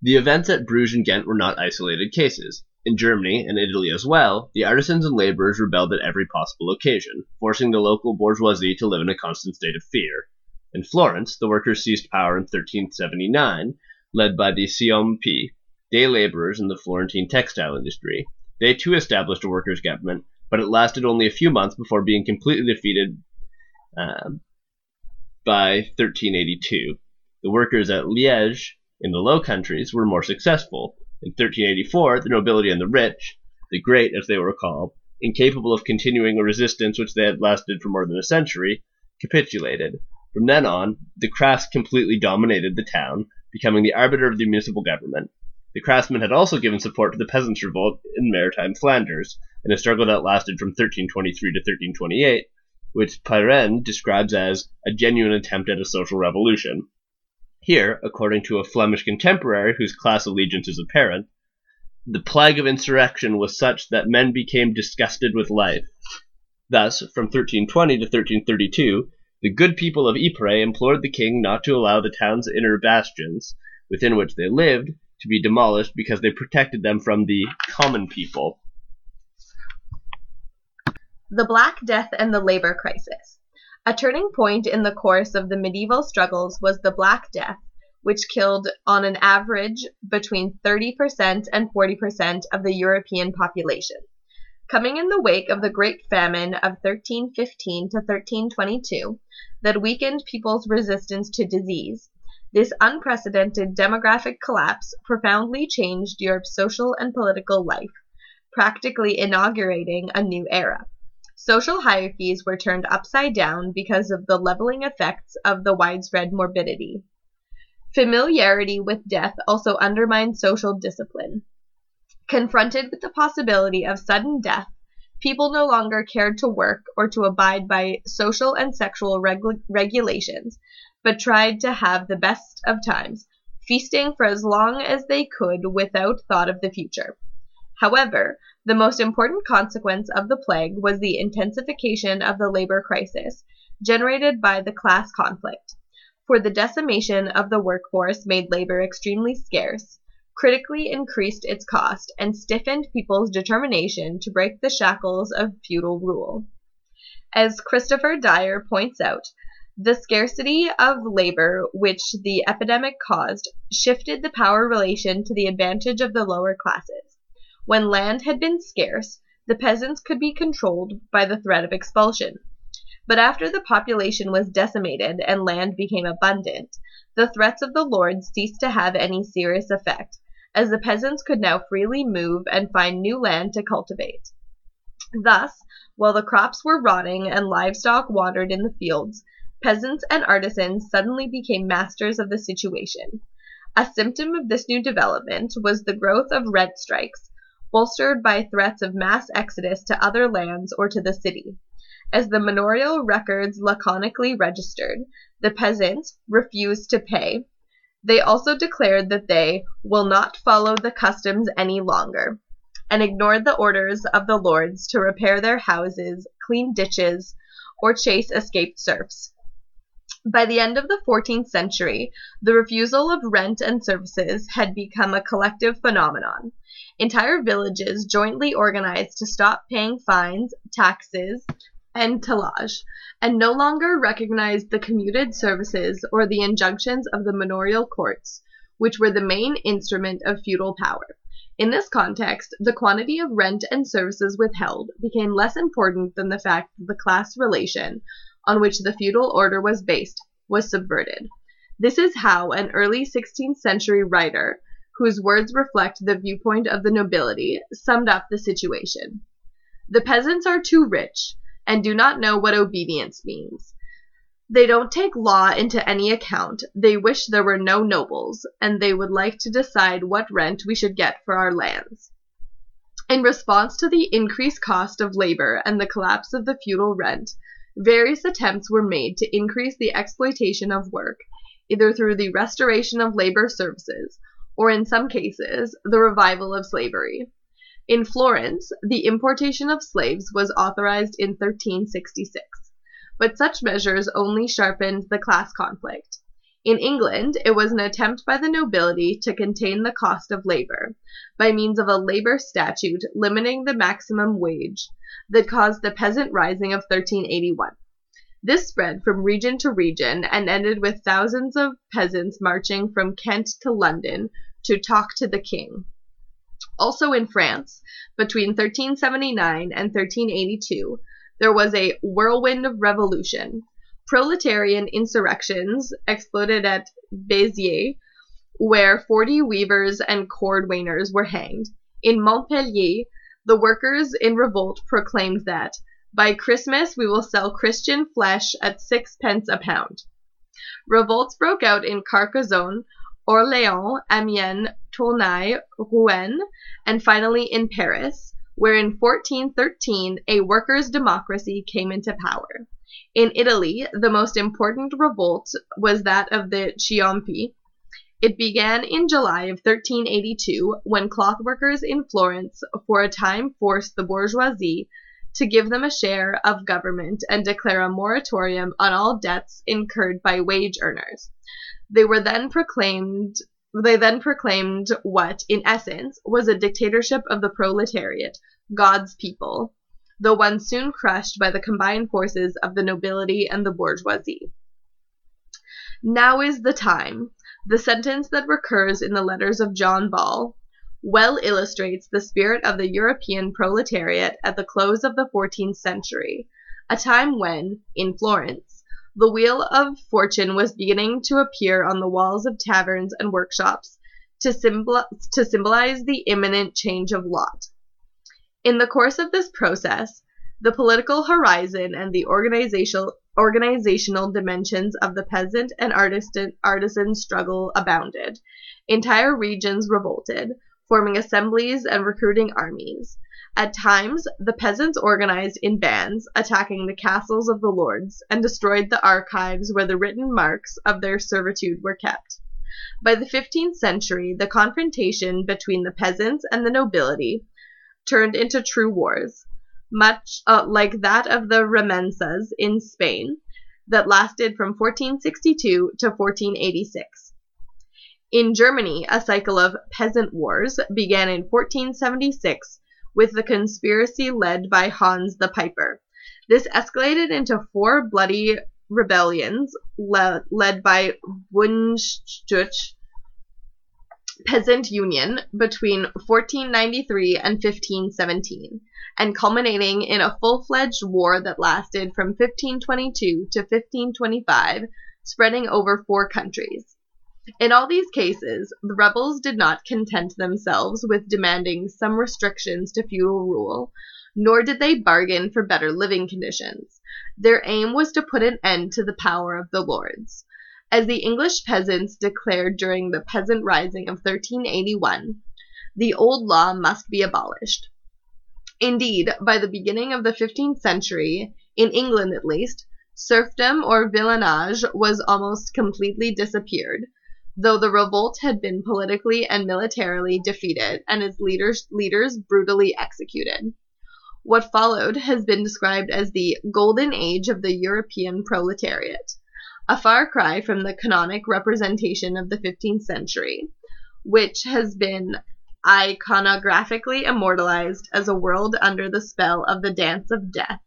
The events at Bruges and Ghent were not isolated cases. In Germany and Italy as well, the artisans and laborers rebelled at every possible occasion, forcing the local bourgeoisie to live in a constant state of fear. In Florence, the workers seized power in thirteen seventy-nine, led by the Ciompi, day laborers in the Florentine textile industry. They too established a workers' government, but it lasted only a few months before being completely defeated um, by thirteen eighty-two. The workers at Liège in the Low Countries were more successful. In thirteen eighty-four, the nobility and the rich, the great as they were called, incapable of continuing a resistance which they had lasted for more than a century, capitulated. From then on, the crafts completely dominated the town, becoming the arbiter of the municipal government. The craftsmen had also given support to the peasants' revolt in maritime Flanders, in a struggle that lasted from thirteen twenty-three to thirteen twenty-eight, which Pirenne describes as a genuine attempt at a social revolution. Here, according to a Flemish contemporary whose class allegiance is apparent, the plague of insurrection was such that men became disgusted with life. Thus, from thirteen twenty to thirteen thirty-two, the good people of Ypres implored the king not to allow the town's inner bastions, within which they lived, to be demolished because they protected them from the common people. The Black Death and the Labor Crisis. A turning point in the course of the medieval struggles was the Black Death, which killed on an average between thirty percent and forty percent of the European population. Coming in the wake of the Great Famine of thirteen fifteen to thirteen twenty-two, that weakened people's resistance to disease, this unprecedented demographic collapse profoundly changed Europe's social and political life, practically inaugurating a new era. Social hierarchies were turned upside down because of the leveling effects of the widespread morbidity. Familiarity with death also undermined social discipline. Confronted with the possibility of sudden death, people no longer cared to work or to abide by social and sexual regu- regulations, but tried to have the best of times, feasting for as long as they could without thought of the future. However, the most important consequence of the plague was the intensification of the labor crisis, generated by the class conflict, for the decimation of the workforce made labor extremely scarce, critically increased its cost, and stiffened people's determination to break the shackles of feudal rule. As Christopher Dyer points out, the scarcity of labor which the epidemic caused shifted the power relation to the advantage of the lower classes. When land had been scarce, the peasants could be controlled by the threat of expulsion. But after the population was decimated and land became abundant, the threats of the lords ceased to have any serious effect, as the peasants could now freely move and find new land to cultivate. Thus, while the crops were rotting and livestock wandered in the fields, peasants and artisans suddenly became masters of the situation. A symptom of this new development was the growth of rent strikes, bolstered by threats of mass exodus to other lands or to the city. As the manorial records laconically registered, the peasants refused to pay. They also declared that they will not follow the customs any longer, and ignored the orders of the lords to repair their houses, clean ditches, or chase escaped serfs. By the end of the fourteenth century, the refusal of rent and services had become a collective phenomenon. Entire villages jointly organized to stop paying fines, taxes, and tillage, and no longer recognized the commuted services or the injunctions of the manorial courts, which were the main instrument of feudal power. In this context, the quantity of rent and services withheld became less important than the fact that the class relation on which the feudal order was based was subverted. This is how an early sixteenth century writer, whose words reflect the viewpoint of the nobility, summed up the situation. The peasants are too rich and do not know what obedience means. They don't take law into any account. They wish there were no nobles, and they would like to decide what rent we should get for our lands. In response to the increased cost of labor and the collapse of the feudal rent, various attempts were made to increase the exploitation of work, either through the restoration of labor services, or in some cases, the revival of slavery. In Florence, the importation of slaves was authorized in thirteen sixty-six, but such measures only sharpened the class conflict. In England, it was an attempt by the nobility to contain the cost of labor, by means of a labor statute limiting the maximum wage, that caused the peasant rising of thirteen eighty-one. This spread from region to region and ended with thousands of peasants marching from Kent to London to talk to the king. Also in France, between thirteen seventy-nine and thirteen eighty-two, there was a whirlwind of revolution. Proletarian insurrections exploded at Béziers, where forty weavers and cord wainers were hanged. In Montpellier, the workers in revolt proclaimed that, by Christmas we will sell Christian flesh at sixpence a pound. Revolts broke out in Carcassonne, Orléans, Amiens, Tournai, Rouen, and finally in Paris, where in fourteen thirteen a workers' democracy came into power. In Italy, the most important revolt was that of the Ciompi. It began in July of thirteen eighty-two, when cloth workers in Florence for a time forced the bourgeoisie to give them a share of government and declare a moratorium on all debts incurred by wage earners. They were then proclaimed they then proclaimed what, in essence, was a dictatorship of the proletariat, God's people, though one soon crushed by the combined forces of the nobility and the bourgeoisie. Now is the time. The sentence that recurs in the letters of John Ball well illustrates the spirit of the European proletariat at the close of the fourteenth century, a time when, in Florence, the wheel of fortune was beginning to appear on the walls of taverns and workshops to, symbol- to symbolize the imminent change of lot. In the course of this process, the political horizon and the organizational Organizational dimensions of the peasant and artisan, artisan struggle abounded. Entire regions revolted, forming assemblies and recruiting armies. At times, the peasants organized in bands, attacking the castles of the lords, and destroyed the archives where the written marks of their servitude were kept. By the fifteenth century, the confrontation between the peasants and the nobility turned into true wars, much uh, like that of the Remensas in Spain, that lasted from fourteen sixty-two to fourteen eighty-six. In Germany, a cycle of peasant wars began in fourteen seventy-six with the conspiracy led by Hans the Piper. This escalated into four bloody rebellions le- led by Bundschuch Peasant Union between fourteen ninety-three and fifteen seventeen, and culminating in a full-fledged war that lasted from fifteen twenty-two to fifteen twenty-five, spreading over four countries. In all these cases, the rebels did not content themselves with demanding some restrictions to feudal rule, nor did they bargain for better living conditions. Their aim was to put an end to the power of the lords. As the English peasants declared during the Peasant Rising of thirteen eighty-one, the old law must be abolished. Indeed, by the beginning of the fifteenth century, in England at least, serfdom or villanage was almost completely disappeared, though the revolt had been politically and militarily defeated and its leaders, leaders brutally executed. What followed has been described as the golden age of the European proletariat, a far cry from the canonic representation of the fifteenth century, which has been iconographically immortalized as a world under the spell of the dance of death.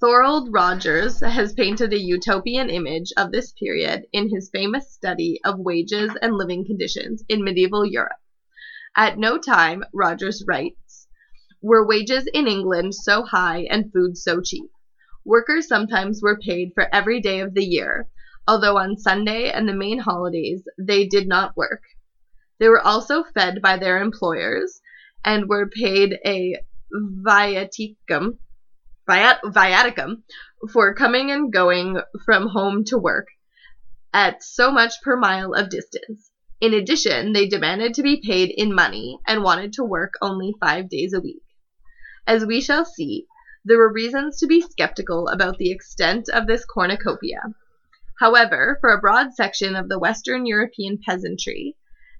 Thorold Rogers has painted a utopian image of this period in his famous study of wages and living conditions in medieval Europe. At no time, Rogers writes, were wages in England so high and food so cheap. Workers sometimes were paid for every day of the year, although on Sunday and the main holidays they did not work. They were also fed by their employers and were paid a viaticum, viat, viaticum for coming and going from home to work at so much per mile of distance. In addition, they demanded to be paid in money and wanted to work only five days a week. As we shall see, there were reasons to be skeptical about the extent of this cornucopia. However, for a broad section of the Western European peasantry,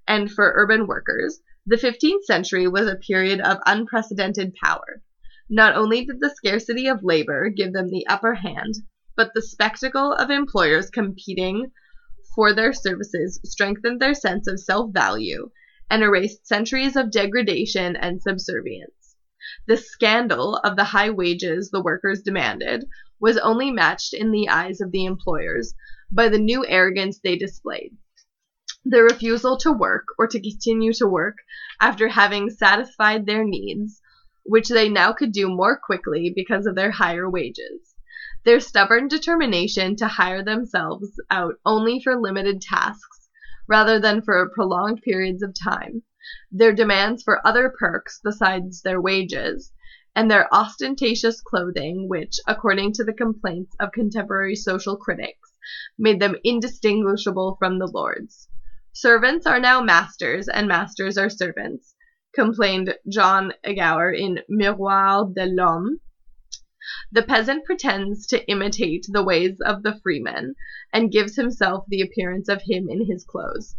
and for urban workers, the fifteenth century was a period of unprecedented power. Not only did the scarcity of labor give them the upper hand, but the spectacle of employers competing for their services strengthened their sense of self-value and erased centuries of degradation and subservience. The scandal of the high wages the workers demanded was only matched in the eyes of the employers by the new arrogance they displayed. Their refusal to work or to continue to work after having satisfied their needs, which they now could do more quickly because of their higher wages. Their stubborn determination to hire themselves out only for limited tasks rather than for prolonged periods of time. Their demands for other perks besides their wages, and their ostentatious clothing which, according to the complaints of contemporary social critics, made them indistinguishable from the lords. Servants are now masters, and masters are servants, complained John Gower in Miroir de l'Homme. The peasant pretends to imitate the ways of the freeman, and gives himself the appearance of him in his clothes.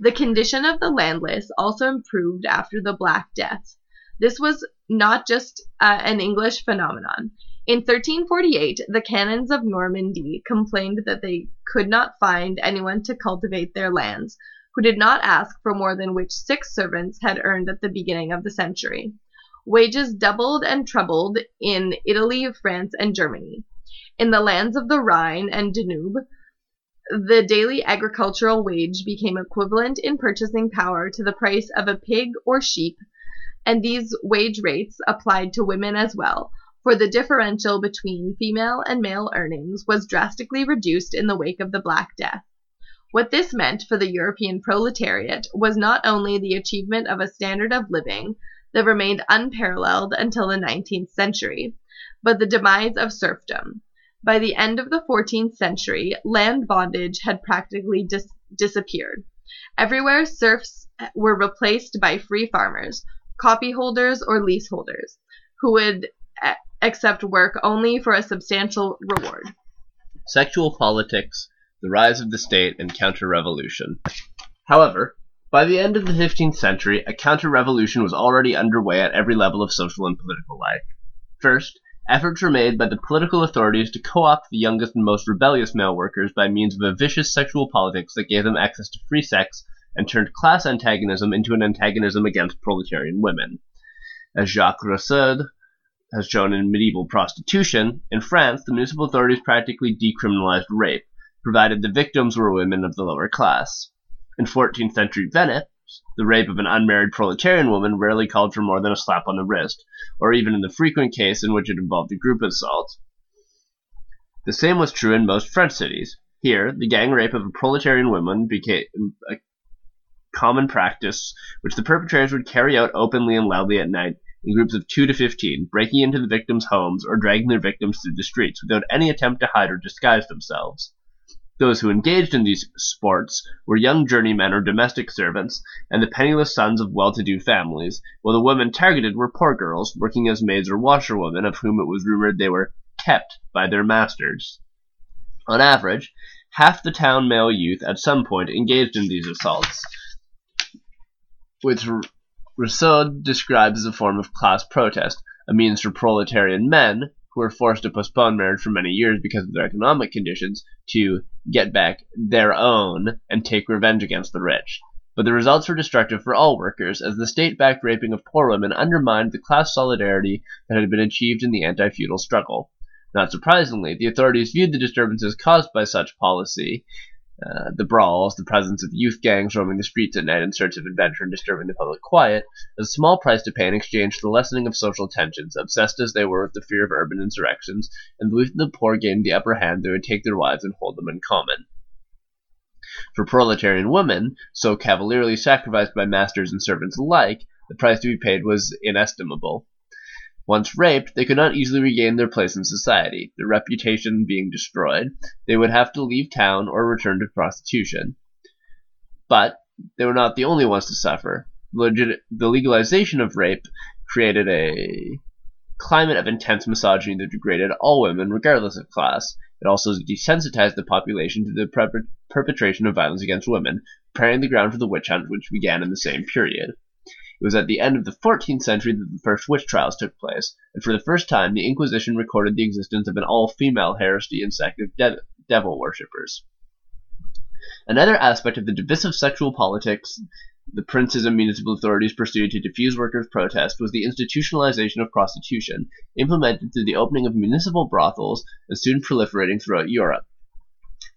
The condition of the landless also improved after the Black Death. This was not just uh, an English phenomenon. In thirteen forty-eight, the canons of Normandy complained that they could not find anyone to cultivate their lands, who did not ask for more than which six servants had earned at the beginning of the century. Wages doubled and trebled in Italy, France, and Germany. In the lands of the Rhine and Danube, the daily agricultural wage became equivalent in purchasing power to the price of a pig or sheep, and these wage rates applied to women as well, for the differential between female and male earnings was drastically reduced in the wake of the Black Death. What this meant for the European proletariat was not only the achievement of a standard of living that remained unparalleled until the nineteenth century, but the demise of serfdom. By the end of the fourteenth century, land bondage had practically dis- disappeared. Everywhere, serfs were replaced by free farmers, copyholders, or leaseholders, who would a- accept work only for a substantial reward. Sexual politics, the rise of the state, and counter-revolution. However, by the end of the fifteenth century, a counter-revolution was already underway at every level of social and political life. First, efforts were made by the political authorities to co-opt the youngest and most rebellious male workers by means of a vicious sexual politics that gave them access to free sex and turned class antagonism into an antagonism against proletarian women. As Jacques Rassaud has shown in Medieval Prostitution, in France, the municipal authorities practically decriminalized rape, provided the victims were women of the lower class. In fourteenth century Venice, the rape of an unmarried proletarian woman rarely called for more than a slap on the wrist, or even in the frequent case in which it involved a group assault. The same was true in most French cities. Here, the gang rape of a proletarian woman became a common practice, which the perpetrators would carry out openly and loudly at night in groups of two to fifteen, breaking into the victims' homes or dragging their victims through the streets without any attempt to hide or disguise themselves. Those who engaged in these sports were young journeymen or domestic servants, and the penniless sons of well-to-do families, while the women targeted were poor girls, working as maids or washerwomen, of whom it was rumored they were kept by their masters. On average, half the town male youth at some point engaged in these assaults, which Rousseau describes as a form of class protest, a means for proletarian men, who were forced to postpone marriage for many years because of their economic conditions, to get back their own and take revenge against the rich. But the results were destructive for all workers, as the state-backed raping of poor women undermined the class solidarity that had been achieved in the anti-feudal struggle. Not surprisingly, the authorities viewed the disturbances caused by such policy, uh, the brawls, the presence of youth gangs roaming the streets at night in search of adventure and disturbing the public quiet, as a small price to pay in exchange for the lessening of social tensions, obsessed as they were with the fear of urban insurrections, and the belief that the poor gained the upper hand, they would take their wives and hold them in common. For proletarian women, so cavalierly sacrificed by masters and servants alike, the price to be paid was inestimable. Once raped, they could not easily regain their place in society, their reputation being destroyed. They would have to leave town or return to prostitution. But they were not the only ones to suffer. Legit- the legalization of rape created a climate of intense misogyny that degraded all women, regardless of class. It also desensitized the population to the perp- perpetration of violence against women, preparing the ground for the witch hunt, which began in the same period. It was at the end of the fourteenth century that the first witch trials took place, and for the first time the Inquisition recorded the existence of an all-female heresy and sect of de- devil worshippers. Another aspect of the divisive sexual politics the princes and municipal authorities pursued to diffuse workers' protest was the institutionalization of prostitution, implemented through the opening of municipal brothels and soon proliferating throughout Europe.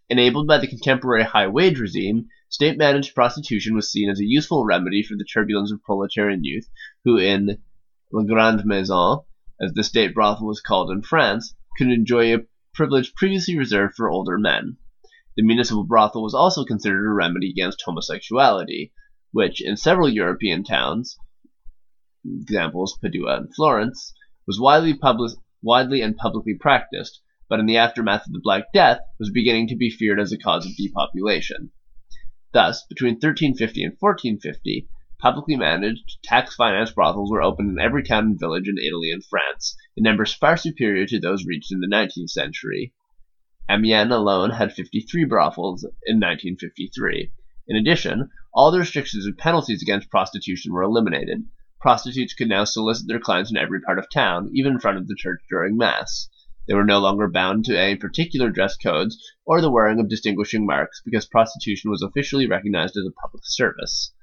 Enabled by the contemporary high-wage regime, state-managed prostitution was seen as a useful remedy for the turbulence of proletarian youth, who in La Grande Maison, as the state brothel was called in France, could enjoy a privilege previously reserved for older men. The municipal brothel was also considered a remedy against homosexuality, which in several European towns, examples Padua and Florence, was widely, public- widely and publicly practiced, but in the aftermath of the Black Death was beginning to be feared as a cause of depopulation. Thus, between thirteen fifty and fourteen fifty, publicly managed, tax-financed brothels were opened in every town and village in Italy and France, in numbers far superior to those reached in the nineteenth century. Amiens alone had fifty-three brothels in nineteen fifty-three. In addition, all the restrictions and penalties against prostitution were eliminated. Prostitutes could now solicit their clients in every part of town, even in front of the church during Mass. They were no longer bound to any particular dress codes or the wearing of distinguishing marks, because prostitution was officially recognized as a public service.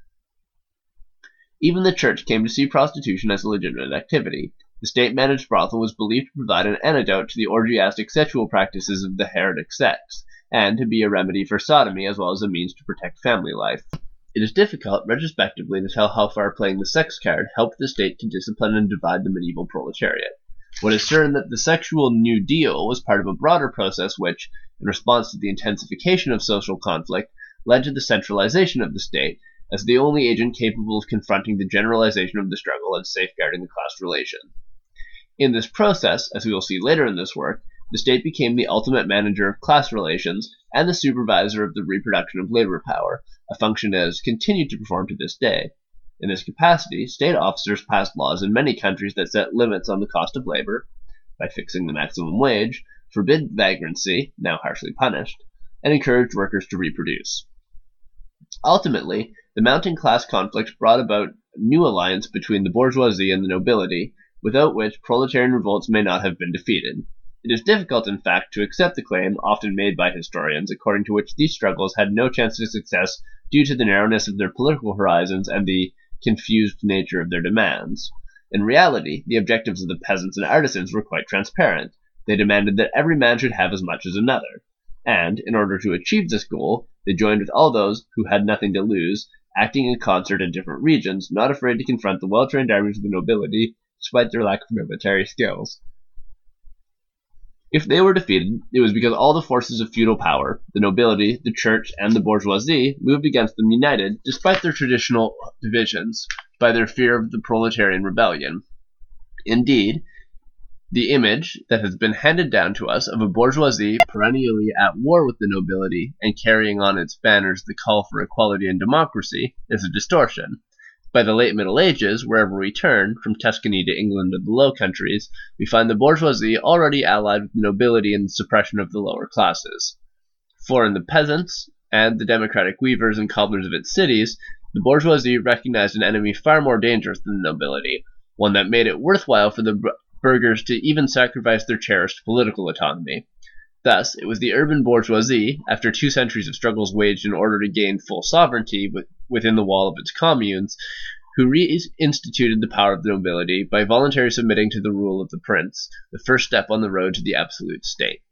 Even the church came to see prostitution as a legitimate activity. The state-managed brothel was believed to provide an antidote to the orgiastic sexual practices of the heretic sects, and to be a remedy for sodomy as well as a means to protect family life. It is difficult, retrospectively, to tell how far playing the sex card helped the state to discipline and divide the medieval proletariat. What is certain that the sexual New Deal was part of a broader process which, in response to the intensification of social conflict, led to the centralization of the state, as the only agent capable of confronting the generalization of the struggle and safeguarding the class relation. In this process, as we will see later in this work, the state became the ultimate manager of class relations and the supervisor of the reproduction of labor power, a function that has continued to perform to this day. In this capacity, state officers passed laws in many countries that set limits on the cost of labor, by fixing the maximum wage, forbid vagrancy, now harshly punished, and encouraged workers to reproduce. Ultimately, the mounting class conflict brought about a new alliance between the bourgeoisie and the nobility, without which proletarian revolts may not have been defeated. It is difficult, in fact, to accept the claim, often made by historians, according to which these struggles had no chance of success due to the narrowness of their political horizons and the confused nature of their demands. In reality, the objectives of the peasants and artisans were quite transparent. They demanded that every man should have as much as another. And, in order to achieve this goal, they joined with all those who had nothing to lose, acting in concert in different regions, not afraid to confront the well-trained armies of the nobility, despite their lack of military skills. If they were defeated, it was because all the forces of feudal power, the nobility, the church, and the bourgeoisie, moved against them united, despite their traditional divisions, by their fear of the proletarian rebellion. Indeed, the image that has been handed down to us of a bourgeoisie perennially at war with the nobility and carrying on its banners the call for equality and democracy is a distortion. By the late Middle Ages, wherever we turn, from Tuscany to England and the Low Countries, we find the bourgeoisie already allied with the nobility in the suppression of the lower classes. For in the peasants, and the democratic weavers and cobblers of its cities, the bourgeoisie recognized an enemy far more dangerous than the nobility, one that made it worthwhile for the burghers to even sacrifice their cherished political autonomy. Thus, it was the urban bourgeoisie, after two centuries of struggles waged in order to gain full sovereignty with within the wall of its communes, who reinstituted the power of the nobility by voluntarily submitting to the rule of the prince, the first step on the road to the absolute state.